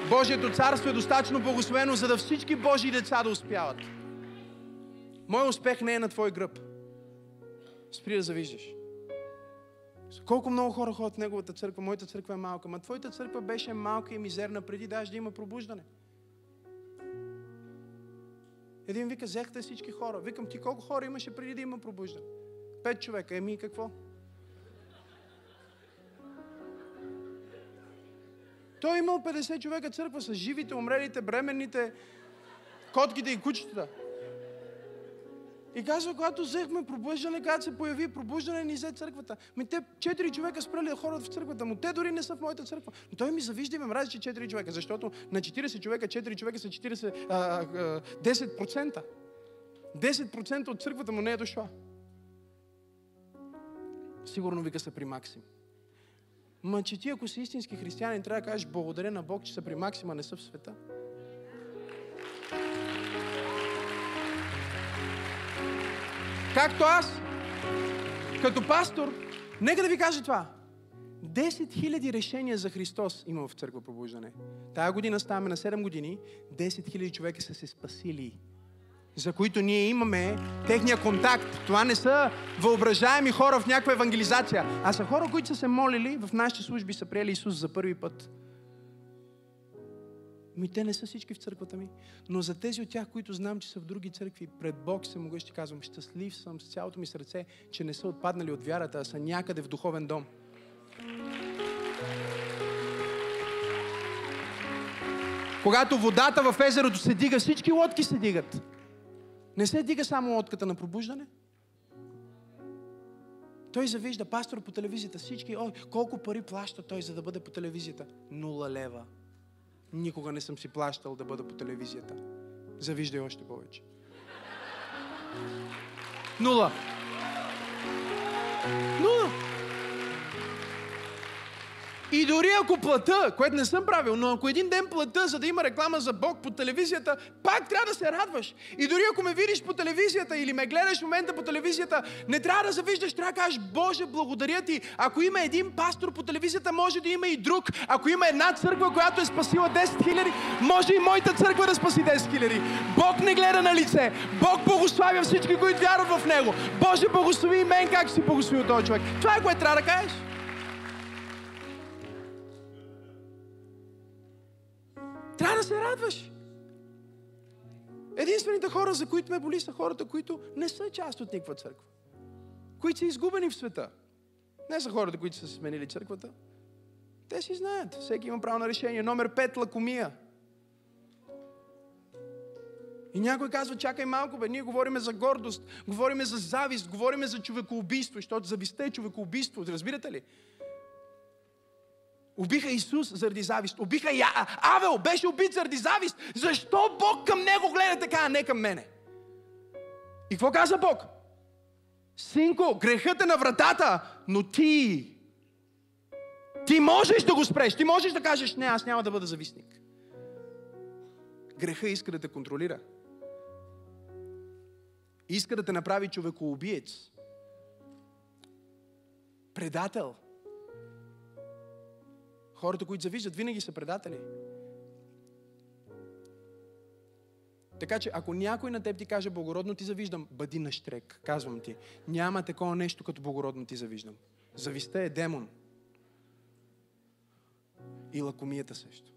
Божието царство е достатъчно благословено, за да всички Божии деца да успяват. Мой успех не е на твой гръб. Спри да завиждаш. Колко много хора ходят в неговата църква, моята църква е малка, ма твоята църква беше малка и мизерна преди даже да има пробуждане. Един вика, взехте всички хора. Викам, ти колко хора имаше преди да има пробуждане? Пет човека, еми какво? Той е имал петдесет човека църква с живите, умрелите, бременните, котките и кучетата. И казва, когато взехме пробуждане, когато се появи пробуждане, ни взе църквата. Ми те четири човека спрели да ходят в църквата, но те дори не са в моята църква. Но той ми завижда и ме мрази, че четири човека, защото на четиридесет човека, четири човека са четиридесет, а, а, десет процента. десет процента от църквата му не е дошла. Сигурно вика са при Максим. Ма че ти, ако си истински християнин, трябва да кажеш благодаря на Бог, че са при Максима, не са в света. Както аз, като пастор, нека да ви кажа това. десет хиляди решения за Христос има в Църква Пробуждане. Тая година ставаме на седем години, десет хиляди човека са се спасили, за които ние имаме техния контакт. Това не са въображаеми хора в някаква евангелизация, а са хора, които са се молили, в нашите служби са приели Исус за първи път. Ми те не са всички в църквата ми, но за тези от тях, които знам, че са в други църкви, пред Бог се могъщи казвам, щастлив съм с цялото ми сърце, че не са отпаднали от вярата, а са някъде в духовен дом. Когато водата в езерото се дига, всички лодки се дигат. Не се дига само лодката на пробуждане. Той завижда пастор по телевизията, всички, ой, колко пари плаща той, за да бъде по телевизията? Нула лева. Никога не съм си плащал да бъда по телевизията. Завиждай още повече. Нула. Нула. И дори ако плата, което не съм правил, но ако един ден плата, за да има реклама за Бог по телевизията, пак трябва да се радваш. И дори ако ме видиш по телевизията или ме гледаш в момента по телевизията, не трябва да завиждаш, трябва да кажеш, Боже, благодаря ти. Ако има един пастор по телевизията, може да има и друг. Ако има една църква, която е спасила десет хиляди, може и моята църква да спаси десет хиляди. Бог не гледа на лице. Бог благославя всички, които вярват в Него. Боже, благослови и мен, как си благословил този човек. Това е което трябва да кажеш. Трябва да се радваш. Единствените хора, за които ме боли, са хората, които не са част от никаква църква. Които са изгубени в света. Не са хората, които са сменили църквата. Те си знаят. Всеки има право на решение. Номер пет, лакомия. И някой казва, чакай малко, бе, ние говориме за гордост, говориме за завист, говориме за човекоубийство, защото завистта е човекоубийство. Разбирате ли? Убиха Исус заради завист. Убиха Я... Авел беше убит заради завист. Защо Бог към него гледа така, а не към мене? И какво каза Бог? Синко, грехът е на вратата, но ти... Ти можеш да го спреш. Ти можеш да кажеш, не, аз няма да бъда завистник. Грехът иска да те контролира. Иска да те направи човекоубиец. Предател. Хората, които завиждат, винаги са предатели. Така че, ако някой на теб ти каже, благородно ти завиждам, бъди на штрек, казвам ти. Няма такова нещо, като благородно ти завиждам. Завистта е демон. И лакомията също.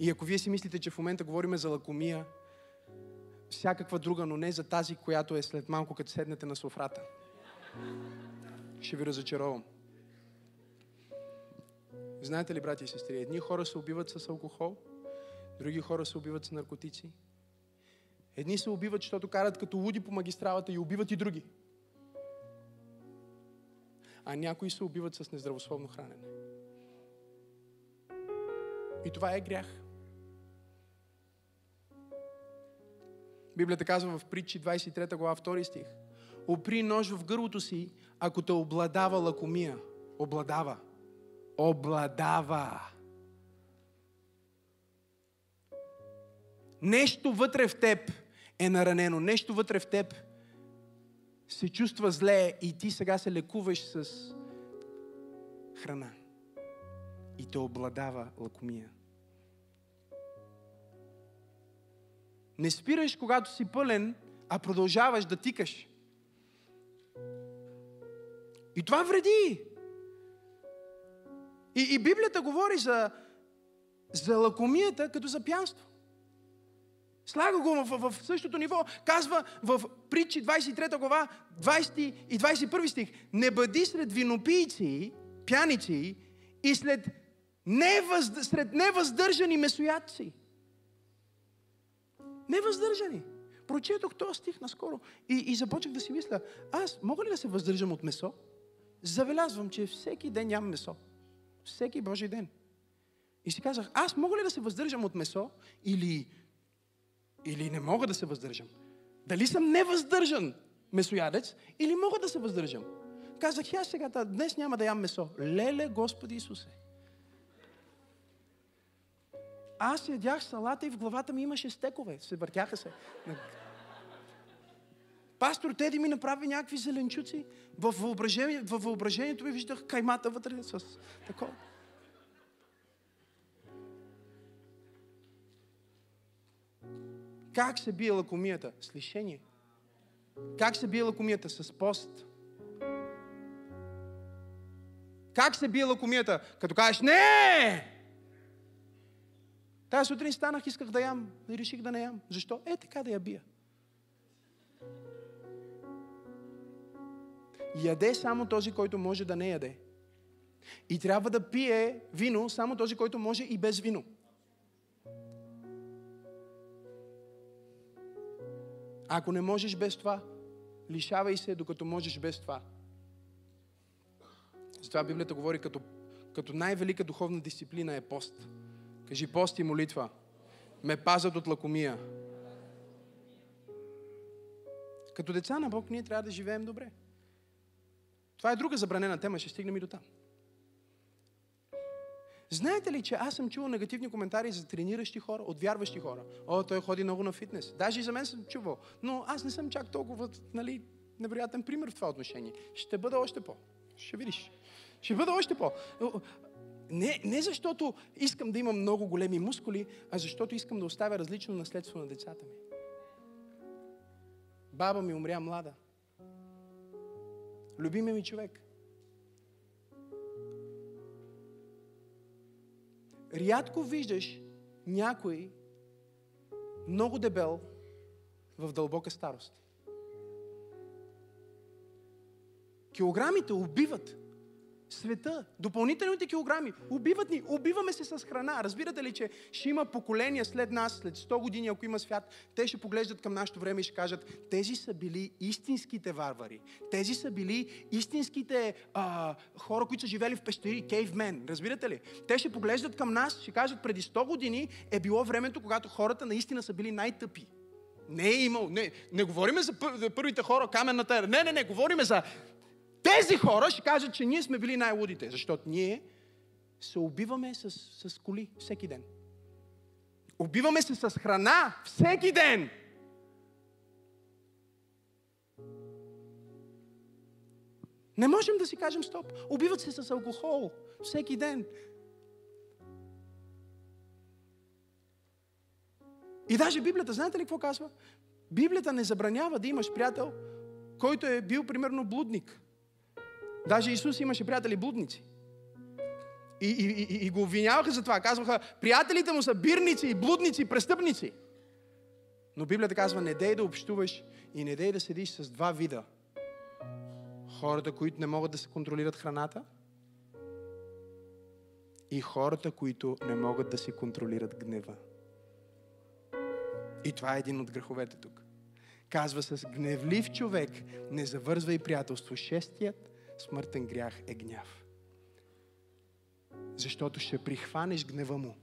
И ако вие си мислите, че в момента говорим за лакомия, всякаква друга, но не за тази, която е след малко, като седнете на софрата. Ще ви разочаровам. Знаете ли, брати и сестри, едни хора се убиват с алкохол, други хора се убиват с наркотици, Едни се убиват, защото карат като луди по магистралата и убиват и други. А някои се убиват с нездравословно хранене. И това е грях. Библията казва в Притчи двадесет и трета глава втори стих. Опри нож в гърлото си, ако те обладава лакомия. Обладава. Обладава. Нещо вътре в теб е наранено. Нещо вътре в теб се чувства зле и ти сега се лекуваш с храна. И те обладава лакомия. Не спираш, когато си пълен, а продължаваш да тикаш. И това вреди. И, и Библията говори за, за лакомията като за пиянство. Слага го в, в същото ниво. Казва в Притчи двадесет и трета глава, двадесети и двадесет и първи стих. Не бъди сред винопийци, пияници и след невъз, сред невъздържани месоядци. Невъздържани. Прочетох този стих наскоро и, и започнах да си мисля, аз мога ли да се въздържам от месо? Забелязвам, че всеки ден ям месо. Всеки Божий ден. И си казах, аз мога ли да се въздържам от месо или, или не мога да се въздържам? Дали съм невъздържан месоядец или мога да се въздържам? Казах, аз сега днес няма да ям месо. Леле, Господи Исусе! Аз ядях салата и в главата ми имаше стекове. Се въртяха се. Пастор Тери ми направи някакви зеленчуци. Във въображение, във въображението ми виждах каймата вътре с такова. Как се бие лакомията? С лишение. Как се бие лакомията? С пост. Как се бие лакомията? Като кажеш не! Тая сутрин станах, исках да ям и реших да не ям. Защо? Е, така да я бия. Яде само този, който може да не яде. И трябва да пие вино само този, който може и без вино. Ако не можеш без това, лишавай се, докато можеш без това. Затова Библията говори като, като най-велика духовна дисциплина е пост. Кажи, пост и молитва ме пазят от лакомия. Като деца на Бог ние трябва да живеем добре. Това е друга забранена тема, ще стигнем и до там. Знаете ли, че аз съм чувал негативни коментари за трениращи хора, от вярващи хора? О, той ходи много на фитнес. Даже и за мен съм чувал. Но аз не съм чак толкова, нали, невероятен пример в това отношение. Ще бъда още по. Ще видиш. Ще бъда още по. Не, не защото искам да имам много големи мускули, а защото искам да оставя различно наследство на децата ми. Баба ми умря млада. Любимия ми човек. Рядко виждаш някой много дебел в дълбока старост. Килограмите убиват света, допълнителните килограми убиват ни, убиваме се с храна. Разбирате ли, че ще има поколения след нас, след сто години, ако има свят, те ще поглеждат към нашето време и ще кажат, тези са били истинските варвари, тези са били истинските а, хора, които са живели в пещери, кейвмен, разбирате ли? Те ще поглеждат към нас, ще кажат, преди сто години е било времето, когато хората наистина са били най-тъпи. Не е имал, не, не говориме за първите хора, каменната ера, не, не, не, говориме за... Тези хора ще кажат, че ние сме били най-лудите, защото ние се убиваме с, с коли всеки ден. Убиваме се с храна всеки ден. Не можем да си кажем стоп. Убиват се с алкохол всеки ден. И даже Библията, знаете ли какво казва? Библията не забранява да имаш приятел, който е бил примерно блудник. Даже Исус имаше приятели блудници. И, и, и, и го обвиняваха за това. Казваха, приятелите му са бирници и блудници, престъпници. Но Библията казва, не дей да общуваш и не дей да седиш с два вида. Хората, които не могат да се контролират храната и хората, които не могат да се контролират гнева. И това е един от греховете тук. Казва с гневлив човек, не завързвай приятелство. Шестият смъртен грях е гняв. Защото ще прихванеш гнева му.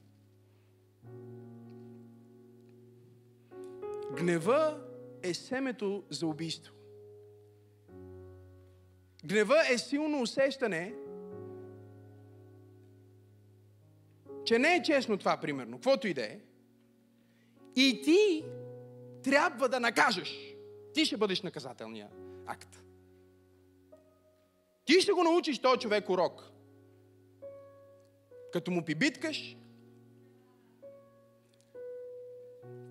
Гнева е семето за убийство. Гнева е силно усещане, че не е честно това, примерно, каквото и да е. И ти трябва да накажеш. Ти ще бъдеш наказателния акт. Ти ще го научиш този човек урок. Като му пибиткаш,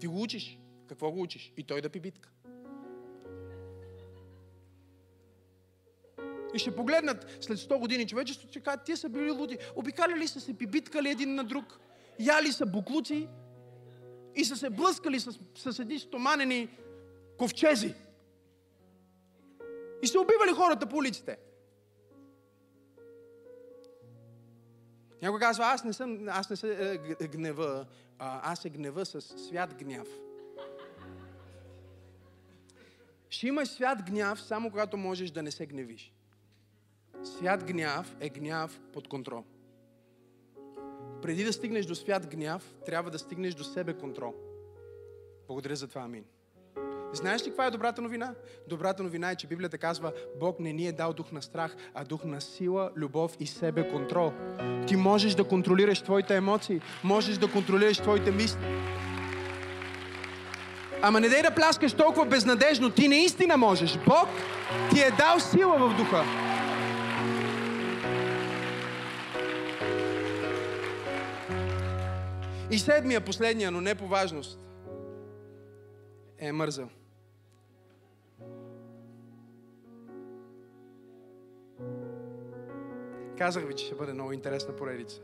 ти го учиш. Какво го учиш? И той да пибитка. И ще погледнат след сто години човечеството, ще кажат, тия са били луди. Обикаляли са се, пибиткали един на друг. Яли са буклуци. И са се блъскали с съседи стоманени ковчези. И са убивали хората по улиците. Някой казва, аз не съм, аз не съм е, гнева, а, аз се гнева с свят гняв. Ще имаш свят гняв, само когато можеш да не се гневиш. Свят гняв е гняв под контрол. Преди да стигнеш до свят гняв, трябва да стигнеш до себе контрол. Благодаря за това, амин. Знаеш ли каква е добрата новина? Добрата новина е, че Библията казва, Бог не ни е дал дух на страх, а дух на сила, любов и себе контрол. Ти можеш да контролираш твоите емоции, можеш да контролираш твоите мисли. Ама не дай да пляскаш толкова безнадежно, ти наистина можеш. Бог ти е дал сила в духа. И седмия, последния, но не по важност, е мързъл. Казах ви, че ще бъде много интересна поредица.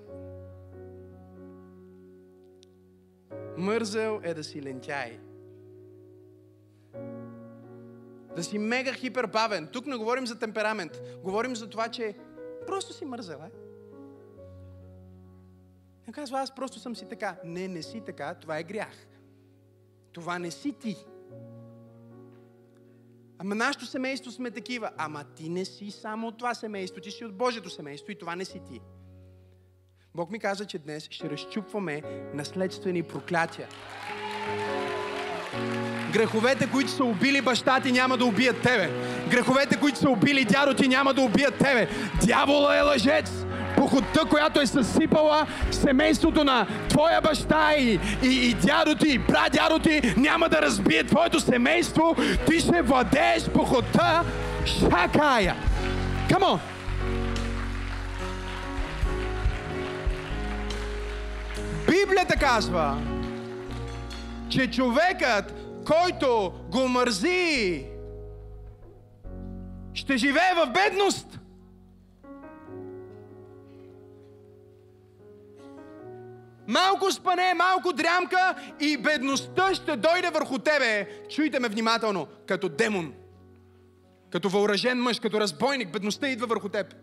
Мързъл е да си лентяй. Да си мега хипербавен. Тук не говорим за темперамент. Говорим за това, че просто си мързъл, е? Не казва, аз просто съм си така. Не, не си така. Това е грях. Това не си ти. Ама нашето семейство сме такива. Ама ти не си само от това семейство. Ти си от Божието семейство и това не си ти. Бог ми каза, че днес ще разчупваме наследствени проклятия. Греховете, които са убили баща ти, няма да убият тебе. Греховете, които са убили дядо ти, няма да убият тебе. Дявола е лъжец. Похотта, която е съсипала семейството на твоя баща и, и, и дядо ти, и прадядо ти, няма да разбие твоето семейство. Ти ще владееш похотта. Шакая. Come on. Библията казва, че човекът, който го мързи, ще живее в бедност. Малко спане, малко дрямка и бедността ще дойде върху тебе. Чуйте ме внимателно. Като демон. Като въоръжен мъж, като разбойник. Бедността идва върху теб.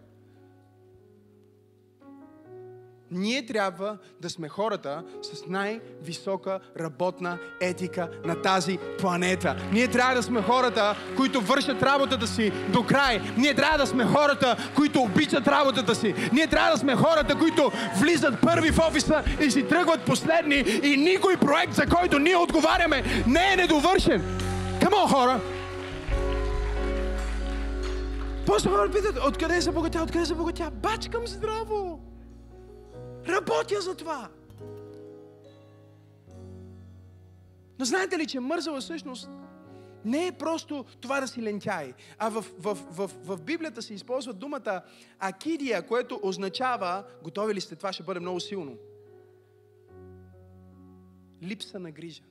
Ние трябва да сме хората с най-висока работна етика на тази планета. Ние трябва да сме хората, които вършат работата си до край. Ние трябва да сме хората, които обичат работата си. Ние трябва да сме хората, които влизат първи в офиса и си тръгват последни. И никой проект, за който ние отговаряме, не е недовършен. Come on, хора! После хора питат, откъде се богатя, откъде се богатя? Бачкам здраво! Работя за това. Но знаете ли, че мързала всъщност не е просто това да си лентяй, а в, в, в, в Библията се използва думата акидия, което означава, готови ли сте, това ще бъде много силно. Липса на грижа.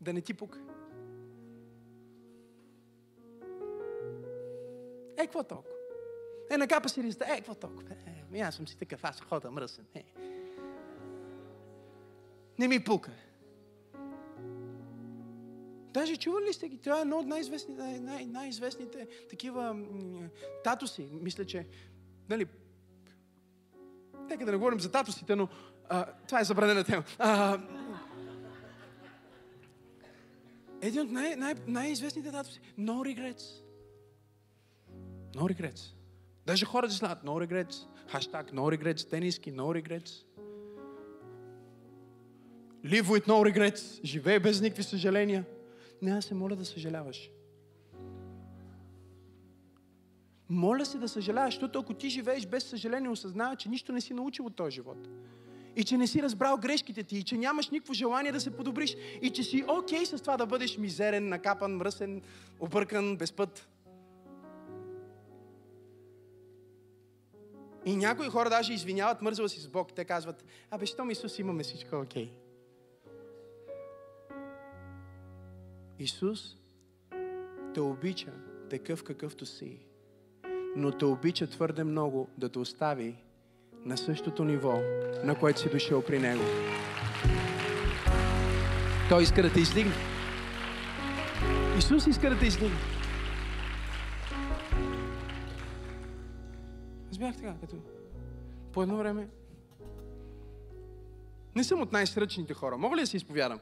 Да не ти пука. Е, какво толкова? Е, накапа си риста. Е, какво толкова? Е, аз съм си такъв, аз хода мръсен. Е. Не ми пука. Даже чували ли сте ги? Това е едно от най-известните, най- най-известните такива м- татуси. Мисля, че... Нали, нека да не говорим за татусите, но А, това е забранена тема. А, един от най- най- най-известните датовци. No regrets. No regrets. Даже хората знаят. No regrets. Хаштаг no regrets. Тениски no regrets. Live with no regrets. Живей без никакви съжаления. Не, аз се моля да съжаляваш. Моля се да съжаляваш, защото ако ти живееш без съжаление, осъзнава, че нищо не си научил от този живот. И че не си разбрал грешките ти, и че нямаш никакво желание да се подобриш, и че си окей okay с това да бъдеш мизерен, накапан, мръсен, объркан, без път. И някои хора даже извиняват мързала си с Бог. Те казват, абе, щом Исус имаме всичко окей. Okay. Исус те обича такъв какъвто си, но те обича твърде много да те остави на същото ниво, на което си дошъл при Него. Той иска да те издигне. Исус иска да те издигне. Аз бях така, като по едно време не съм от най-сръчните хора. Мога ли да се изповядам?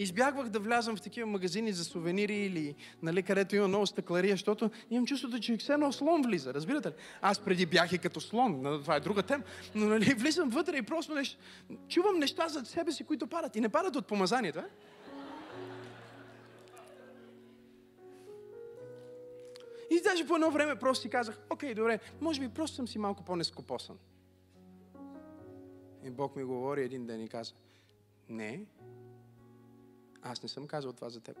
Избягвах да влязам в такива магазини за сувенири или, нали, където има много стъклария, защото имам чувството, че все едно слон влиза, разбирате ли? Аз преди бях и като слон, това е друга тема, но, нали, влизам вътре и просто нещ... чувам неща зад себе си, които падат и не падат от помазанието, е? И даже по едно време просто си казах, окей, добре, може би просто съм си малко по-нескопосан. И Бог ми говори един ден и каза, не, аз не съм казал това за теб.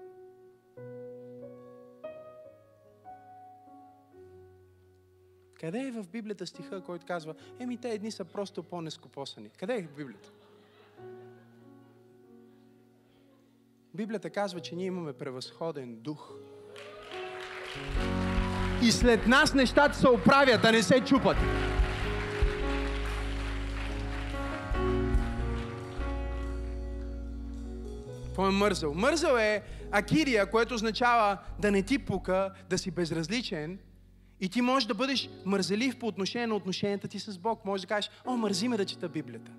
Къде е в Библията стиха, който казва, еми те дни са просто по-нескопосани? Къде е в Библията? Библията казва, че ние имаме превъзходен дух. И след нас нещата се оправят, да не се чупат. Какво е мързъл? Мързъл е акирия, което означава да не ти пука, да си безразличен и ти можеш да бъдеш мързелив по отношение на отношенията ти с Бог. Можеш да кажеш, о, мързи ме да чета Библията.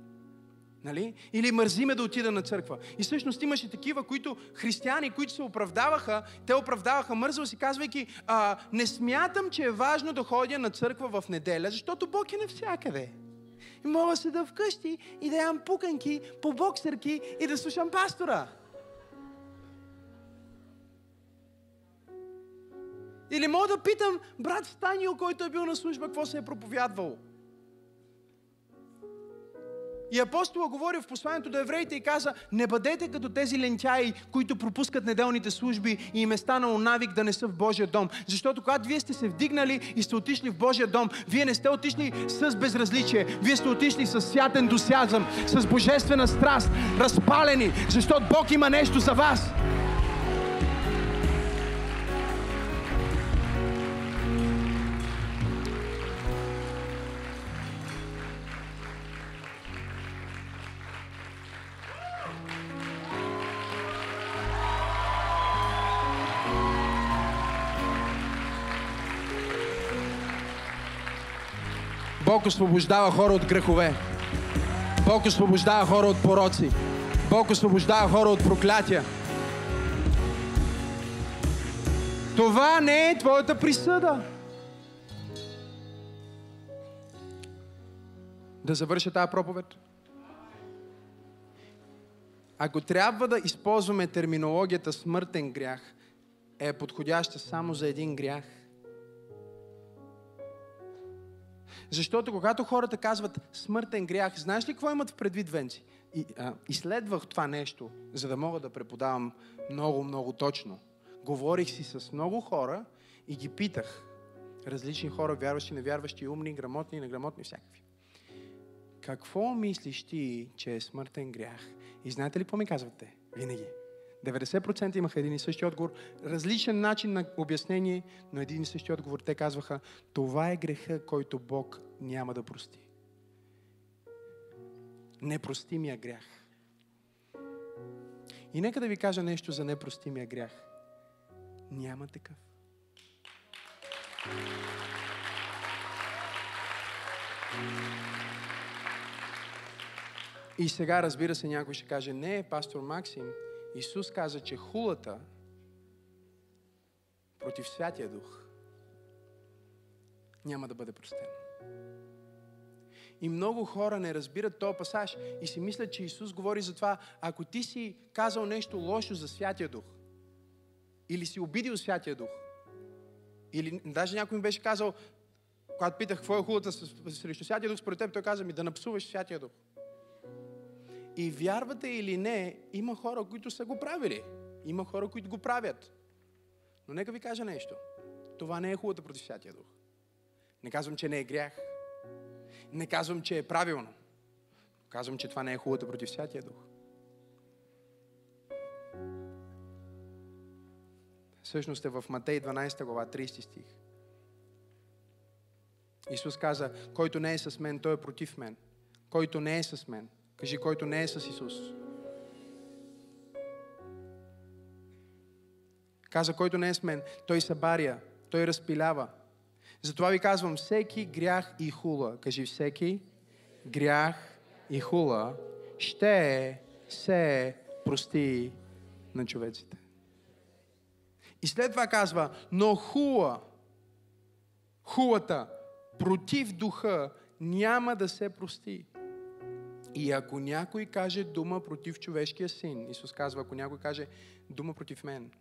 Нали? Или мързи ме да отида на църква. И всъщност имаше такива, които християни, които се оправдаваха, те оправдаваха мързъл си, казвайки, а, не смятам, че е важно да ходя на църква в неделя, защото Бог е навсякъде. И мога се да вкъщи и да ям пуканки по боксерки и да слушам пастора. Или мога да питам брат Станил, който е бил на служба, какво се е проповядвал. И апостола говори в посланието до евреите и каза, не бъдете като тези лентяи, които пропускат неделните служби и им е станало навик да не са в Божия дом. Защото когато вие сте се вдигнали и сте отишли в Божия дом, вие не сте отишли с безразличие, вие сте отишли с свят ентусиазъм, с божествена страст, разпалени, защото Бог има нещо за вас. Бог освобождава хора от грехове. Бог освобождава хора от пороци. Бог освобождава хора от проклятия. Това не е твоята присъда. Да завърша тази проповед. Ако трябва да използваме терминологията смъртен грях, е подходяща само за един грях. Защото когато хората казват смъртен грях, знаеш ли какво имат в предвид, Венци? И, а, изследвах това нещо, за да мога да преподавам много, много точно. Говорих си с много хора и ги питах. Различни хора, вярващи, невярващи, умни, грамотни, неграмотни, всякакви. Какво мислиш ти, че е смъртен грях? И знаете ли какво ми казват те? Винаги. деветдесет процента имаха един и същи отговор. Различен начин на обяснение, но един и същи отговор. Те казваха, това е греха, който Бог няма да прости. Непростимия грях. И нека да ви кажа нещо за непростимия грях. Няма такъв. И сега, разбира се, някой ще каже, не, пастор Максим, Исус каза, че хулата против Святия Дух няма да бъде простена. И много хора не разбират този пасаж и си мислят, че Исус говори за това, ако ти си казал нещо лошо за Святия Дух, или си обидил Святия Дух, или даже някой ми беше казал, когато питах, какво е хулата срещу Святия Дух, според теб, той каза ми, да напсуваш Святия Дух. И вярвате или не, има хора, които са го правили. Има хора, които го правят. Но нека ви кажа нещо. Това не е хулата против Святия Дух. Не казвам, че не е грях. Не казвам, че е правилно. Казвам, че това не е хулата против Святия Дух. Всъщност е в Матей дванадесета глава, тридесети стих. Исус каза, който не е с мен, той е против мен. Който не е с мен. Кажи, който не е с Исус. Каза, който не е с мен, той събаря, той разпилява. Затова ви казвам, всеки грях и хула, кажи всеки грях и хула, ще се прости на човеците. И след това казва, но хула, хулата против духа няма да се прости. И ако някой каже дума против човешкия син, Исус казва, ако някой каже дума против мен,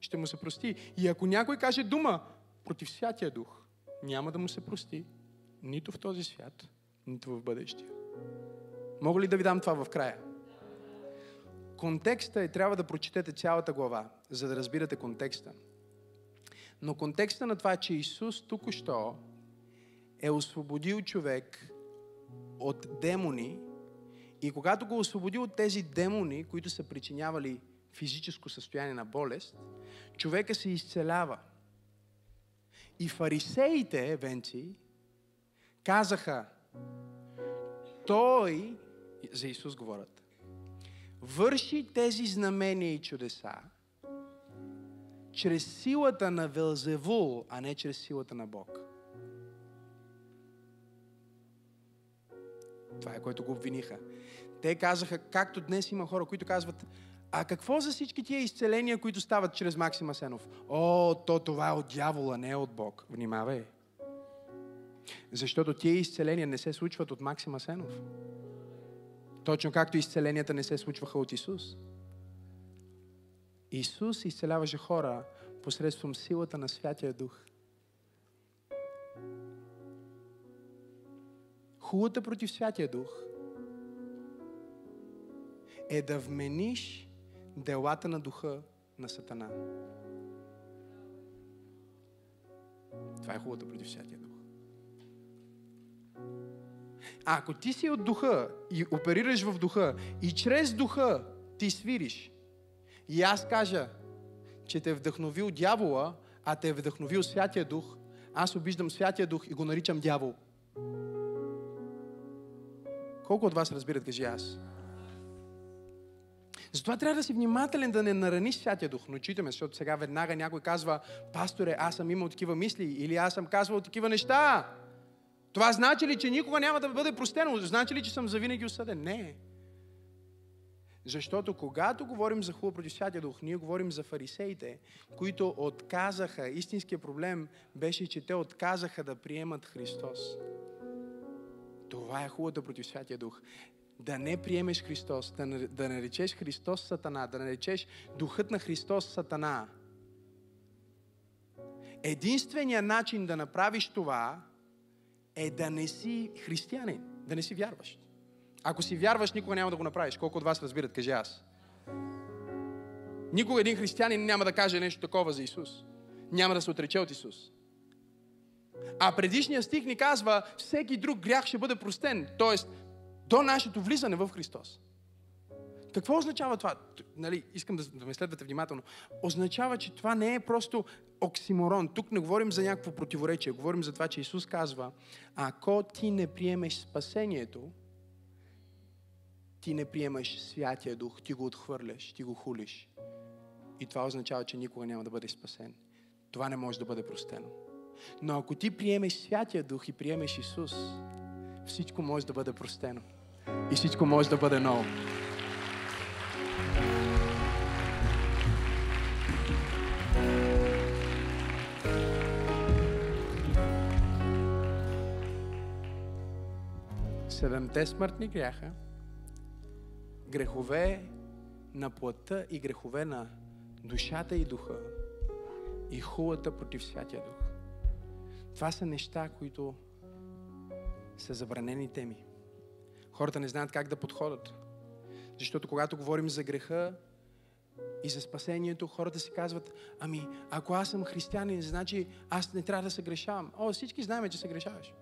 ще му се прости. И ако някой каже дума против Святия Дух, няма да му се прости нито в този свят, нито в бъдещия. Мога ли да ви дам това в края? Контекста е, трябва да прочетете цялата глава, за да разбирате контекста. Но контекста на това е, че Исус току-що е освободил човек от демони и когато го освободи от тези демони, които са причинявали физическо състояние на болест, човека се изцелява. И фарисеите, венци, казаха, той, за Исус говорят, върши тези знамения и чудеса чрез силата на Велзевул, а не чрез силата на Бог. Това е, което го обвиниха. Те казаха, както днес има хора, които казват, а какво за всички тия изцеления, които стават чрез Максим Асенов? О, то това е от дявола, не е от Бог. Внимавай. Защото тия изцеления не се случват от Максим Асенов. Точно както изцеленията не се случваха от Исус. Исус изцеляваше хора посредством силата на Святия Дух. Хулата против Святия Дух е да вмениш делата на духа на Сатана. Това е хулата против Святия Дух. А ако ти си от духа и оперираш в духа и чрез духа ти свириш и аз кажа, че те е вдъхновил дявола, а те е вдъхновил Святия Дух, аз обиждам Святия Дух и го наричам дявол. Колко от вас разбират, кажи аз? Затова трябва да си внимателен да не нараниш Святия Дух. Но читаме, защото сега веднага някой казва, пасторе, аз съм имал такива мисли или аз съм казвал такива неща. Това значи ли, че никога няма да бъде простено? Значи ли, че съм завинаги осъден? Не. Защото когато говорим за хула против Святия Дух, ние говорим за фарисеите, които отказаха. Истинският проблем беше, че те отказаха да приемат Христос. Това е хулата против Святия Дух. Да не приемеш Христос, да наречеш Христос Сатана, да наречеш Духът на Христос Сатана. Единственият начин да направиш това е да не си християнин, да не си вярващ. Ако си вярваш, никога няма да го направиш. Колко от вас разбират, кажи аз. Никога един християнин няма да каже нещо такова за Исус. Няма да се отрече от Исус. А предишният стих ни казва, всеки друг грях ще бъде простен. Тоест, до нашето влизане в Христос. Какво означава това? Нали, искам да, да ме следвате внимателно. Означава, че това не е просто оксиморон. Тук не говорим за някакво противоречие. Говорим за това, че Исус казва, ако ти не приемеш спасението, ти не приемаш Святия Дух, ти го отхвърляш, ти го хулиш. И това означава, че никога няма да бъде спасен. Това не може да бъде простено. Но ако ти приемеш Святия Дух и приемеш Исус, всичко може да бъде простено. и всичко може да бъде ново. Седемте смъртни гряха, грехове на плътта и грехове на душата и духа и хулата против Святия Дух. Това са неща, които са забранени теми. Хората не знаят как да подходят. Защото когато говорим за греха и за спасението, хората си казват: ами, ако аз съм християнин, значи аз не трябва да се грешавам. О, всички знаем, че се грешаваш.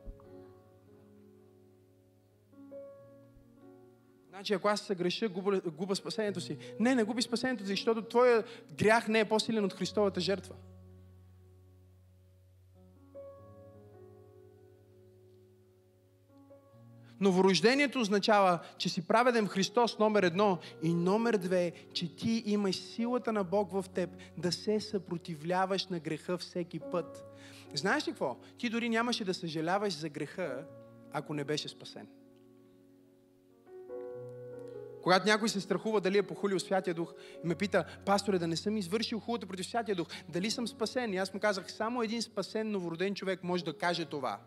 Значи, ако аз се греша, губа, губа спасението си. Не, не губи спасението си, защото твоя грях не е по-силен от Христовата жертва. Новорождението означава, че си праведен в Христос, номер едно, и номер две, че ти имаш силата на Бог в теб да се съпротивляваш на греха всеки път. Знаеш ли какво? Ти дори нямаше да съжаляваш за греха, ако не беше спасен. Когато някой се страхува дали е похулил Святия Дух, ме пита: пасторе, да не съм извършил хулата против Святия Дух, дали съм спасен? И аз му казах: само един спасен новороден човек може да каже това.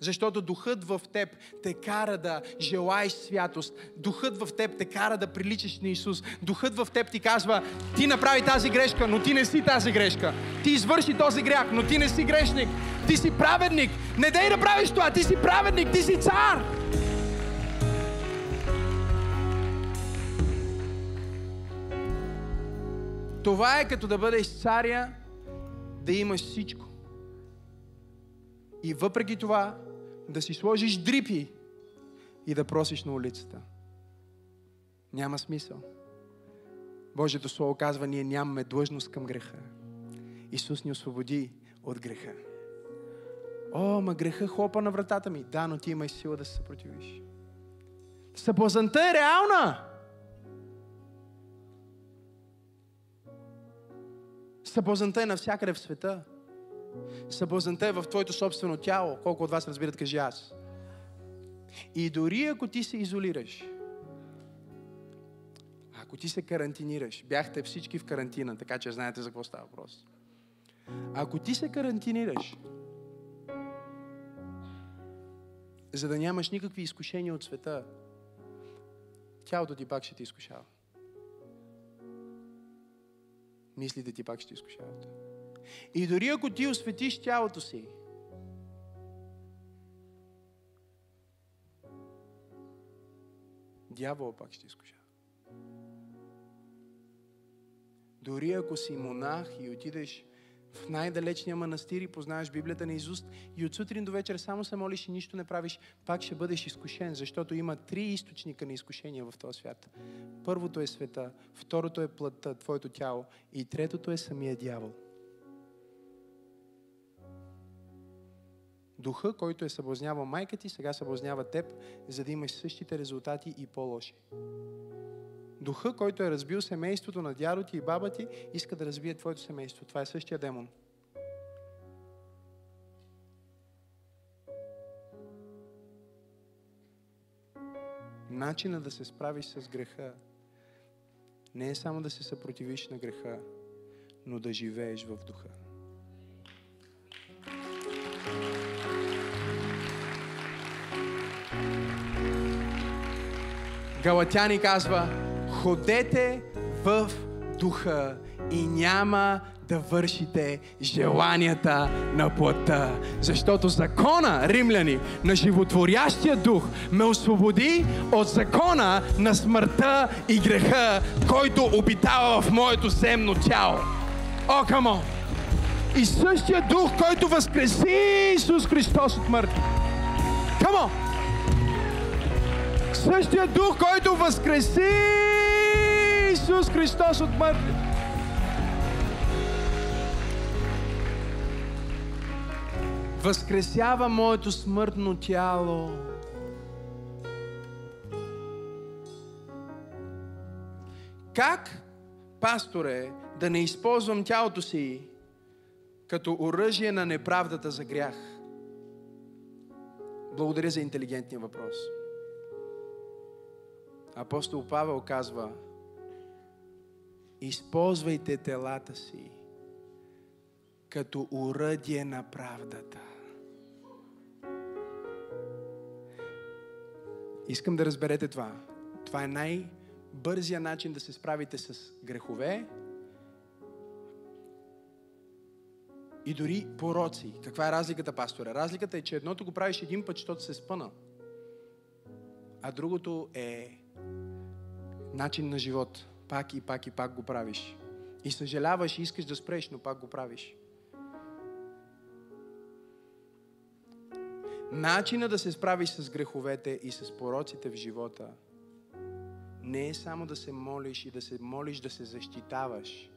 Защото духът в теб те кара да желаеш святост. Духът в теб те кара да приличаш на Исус. Духът в теб ти казва: ти направи тази грешка, но ти не си тази грешка. Ти извърши този грях, но ти не си грешник. Ти си праведник. Не дей да правиш това. Ти си праведник, ти си цар. Това е като да бъдеш царя, да имаш всичко. И въпреки това да си сложиш дрипи и да просиш на улицата. Няма смисъл. Божието Слово казва: ние нямаме длъжност към греха. Исус ни освободи от греха. О, ма греха хлопа на вратата ми. Да, но ти имаш сила да се съпротивиш. Съблазънта е реална. Съблазънта е навсякъде в света. Съблазънта е в твоето собствено тяло. Колко от вас разбират, кажи аз. И дори ако ти се изолираш, ако ти се карантинираш, бяхте всички в карантина, така че знаете за какво става въпрос. Ако ти се карантинираш, за да нямаш никакви изкушения от света, тялото ти пак ще ти изкушава. Мислите ти пак ще ти изкушават. И дори ако ти осветиш тялото си, дявола пак ще изкушава. Дори ако си монах и отидеш в най-далечния манастир и познаеш Библията на изуст и от сутрин до вечер само се молиш и нищо не правиш, пак ще бъдеш изкушен, защото има три източника на изкушения в този свят. Първото е света, второто е плътта, твоето тяло, и третото е самия дявол. Духа, който е съблазнявал майка ти, сега съблазнява теб, за да имаш същите резултати и по-лоши. Духа, който е разбил семейството на дядо ти и баба ти, иска да разбие твоето семейство. Това е същия демон. Начинът да се справиш с греха не е само да се съпротивиш на греха, но да живееш в духа. Галатяни казва: ходете в духа и няма да вършите желанията на плътта. Защото закона, римляни, на животворящия дух ме освободи от закона на смъртта и греха, който обитава в моето земно тяло. О, камон! И същия дух, който възкреси Исус Христос от мъртви. Камон! Същия дух, който възкреси Исус Христос от мъртви. Възкресява моето смъртно тяло. Как, пасторе, да не използвам тялото си като оръжие на неправдата за грях? Благодаря за интелигентния въпрос. апостол Павел казва: използвайте телата си като уръдие на правдата. Искам да разберете това. Това е най-бързия начин да се справите с грехове и дори пороци. Каква е разликата, пасторе? Разликата е, че едното го правиш един път, защото се спъна. А другото е начин на живот. Пак и пак и пак го правиш. И съжаляваш и искаш да спреш, но пак го правиш. Начина да се справиш с греховете и с пороците в живота не е само да се молиш и да се молиш да се защитаваш.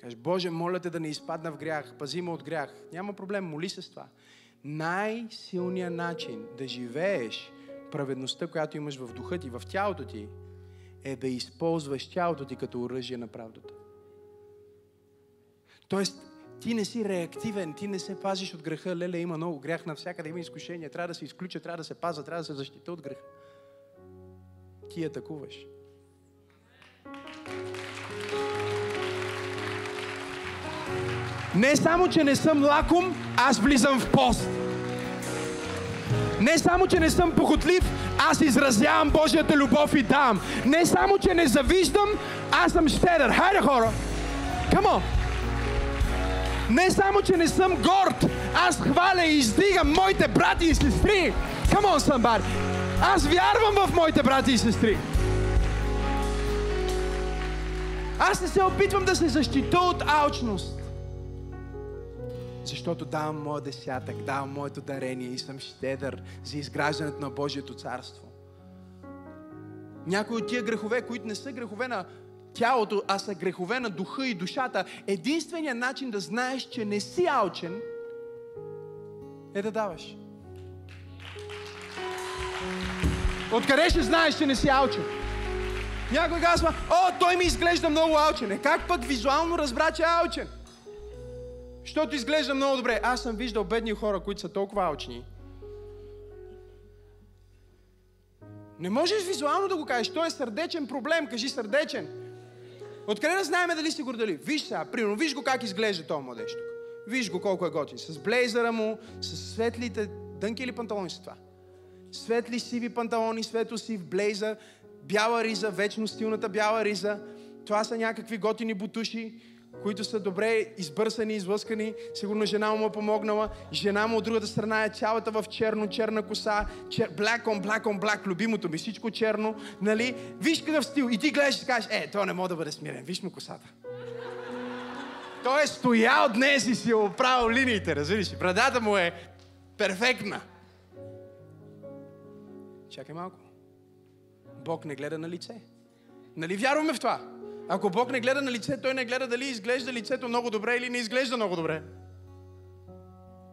Кажеш: Боже, моля те да не изпадна в грях, пази ме от грях. Няма проблем, моли се с това. Най-силният начин да живееш праведността, която имаш в духа ти, в тялото ти, е да използваш тялото ти като оръжие на правдата. Тоест, ти не си реактивен, ти не се пазиш от греха. Леле, има много грях навсякъде, има изкушение, трябва да се изключа, трябва да се паза, трябва да се защита от греха. Ти атакуваш. Не само, че не съм лаком, аз влизам в пост. Не само, че не съм похотлив, аз изразявам Божията любов и дам. Не само, че не завиждам, аз съм щедър. Хайде, хора! Камо! Не само, че не съм горд, аз хваля и издигам моите брати и сестри. Come on, somebody! Аз вярвам в моите брати и сестри. Аз не се опитвам да се защита от алчност. Защото давам моя десятък, давам моето дарение и съм щедър за изграждането на Божието царство. Някои от тия грехове, които не са грехове на тялото, а са грехове на духа и душата, единственият начин да знаеш, че не си алчен, е да даваш. Откъде ще знаеш, че не си алчен? Някой казва: о, той ми изглежда много алчен. Е, как пък визуално разбра, че е алчен? Защото изглежда много добре. Аз съм виждал бедни хора, които са толкова алчни. Не можеш визуално да го кажеш. Той е сърдечен проблем. Кажи: сърдечен. Откъде да знаем дали си гордали? Виж сега, примерно, виж го как изглежда този младеж тук. Виж го колко е готин. С блейзъра му, с светлите дънки или панталони са това? Светли сиви панталони, светло сив блейзър, бяла риза, вечно стилната бяла риза. Това са някакви готини бутуши, които са добре избърсани, излъскани. Сигурно жена му е помогнала. Жена му от другата страна е цялата в черно, черна коса. Чер... Black on black on black, любимото ми, всичко черно. Нали? Виж какъв стил. И ти гледаш и кажеш: е, той не мога да бъде смирен. Виж му косата. Той е стоял днес и си е оправил линиите, разбираш. Брадата му е перфектна. Чакай малко. Бог не гледа на лице. Нали вярваме в това? Ако Бог не гледа на лице, той не гледа дали изглежда лицето много добре или не изглежда много добре.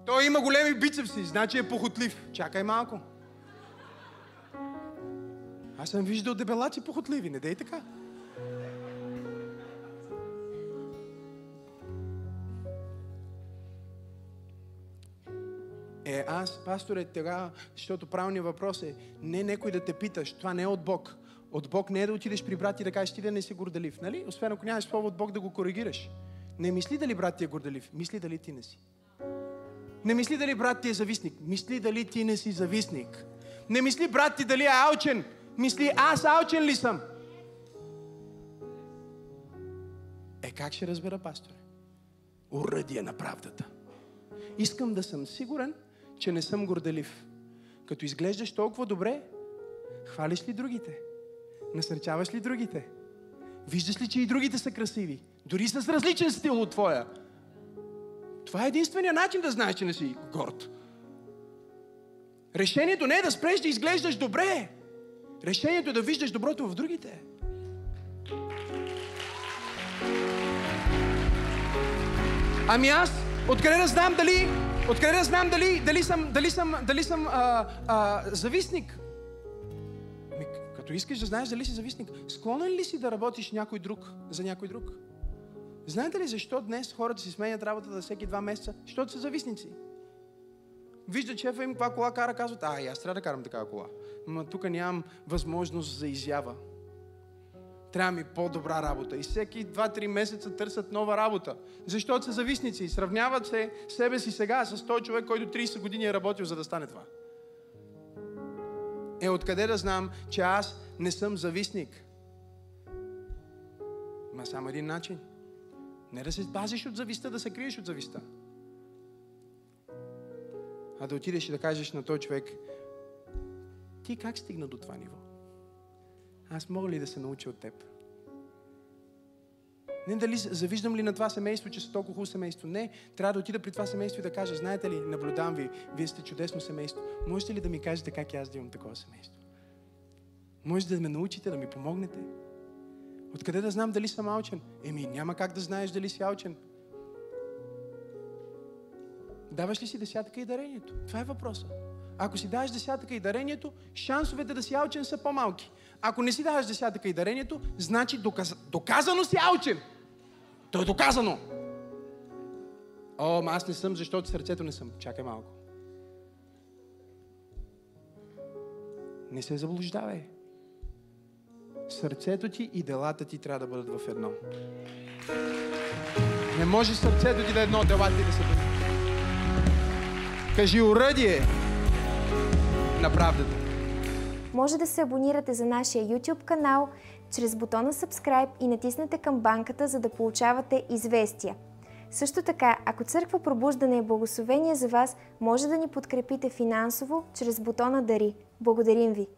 Той има големи бицепси, значи е похотлив. Чакай малко. Аз съм виждал дебелаци похотливи, не дей така. Е, аз, пасторе, тога, защото правилният въпрос е не някой да те питаш, това не е от Бог. От Бог не е да отидеш при брат и да кажеш: ти да не си горделив, нали? Освен ако нямаш повод от Бог да го коригираш. Не мисли дали брат ти е горделив, мисли дали ти не си. Не мисли дали брат ти е завистник, мисли дали ти не си завистник. Не мисли брат ти дали е алчен, мисли аз алчен ли съм. Е, как ще разбера, пасторе? Оръдие на правдата. Искам да съм сигурен, че не съм горделив. Като изглеждаш толкова добре, хвалиш ли другите? Насърчаваш ли другите? Виждаш ли, че и другите са красиви? Дори с различен стил от твоя. Това е единственият начин да знаеш, че не си горд. Решението не е да спреш да изглеждаш добре. Решението е да виждаш доброто в другите. Ами аз, откъде да знам дали, откъде да знам дали, дали съм, дали съм, дали съм а, а, завистник? Като искаш да знаеш дали си завистник, склонен ли си да работиш някой друг за някой друг? Знаете ли защо днес хората си сменят работата за всеки два месеца? Защото са завистници. Виждат шефа им каква кола кара, казват: а, аз трябва да карам такава кола. ама тук нямам възможност за изява. Трябва ми по-добра работа. И всеки два-три месеца търсят нова работа. Защото са завистници и сравняват се себе си сега с този човек, който трийсет години е работил, за да стане това. Е, откъде да знам, че аз не съм завистник? Има само един начин. Не да се базиш от зависта, да се криеш от зависта. А да отидеш и да кажеш на този човек: ти как стигна до това ниво? Аз мога ли да се науча от теб? Не дали завиждам ли на това семейство, че са толкова хубаво семейство. Не, трябва да отида при това семейство и да кажа: знаете ли, наблюдавам ви, вие сте чудесно семейство. Можете ли да ми кажете как аз да имам такова семейство? Можете да ме научите, да ми помогнете? Откъде да знам дали съм алчен? Еми, няма как да знаеш дали си алчен. Даваш ли си десятъка и дарението? Това е въпросът. Ако си даваш десятъка и дарението, шансовете да си алчен са по-малки. Ако не си даваш десятъка и дарението, значи доказ... доказано си алчен. То е доказано. О, ма аз не съм, защото сърцето не съм. Чакай малко. Не се заблуждавай. Сърцето ти и делата ти трябва да бъдат в едно. Не може сърцето ти да е едно, делата ти да са едно. Кажи: уръдие на правдата. Може да се абонирате за нашия YouTube канал чрез бутона Subscribe и натиснете камбанката, за да получавате известия. Също така, ако Църква Пробуждане е благословение за вас, може да ни подкрепите финансово чрез бутона Дари. Благодарим ви!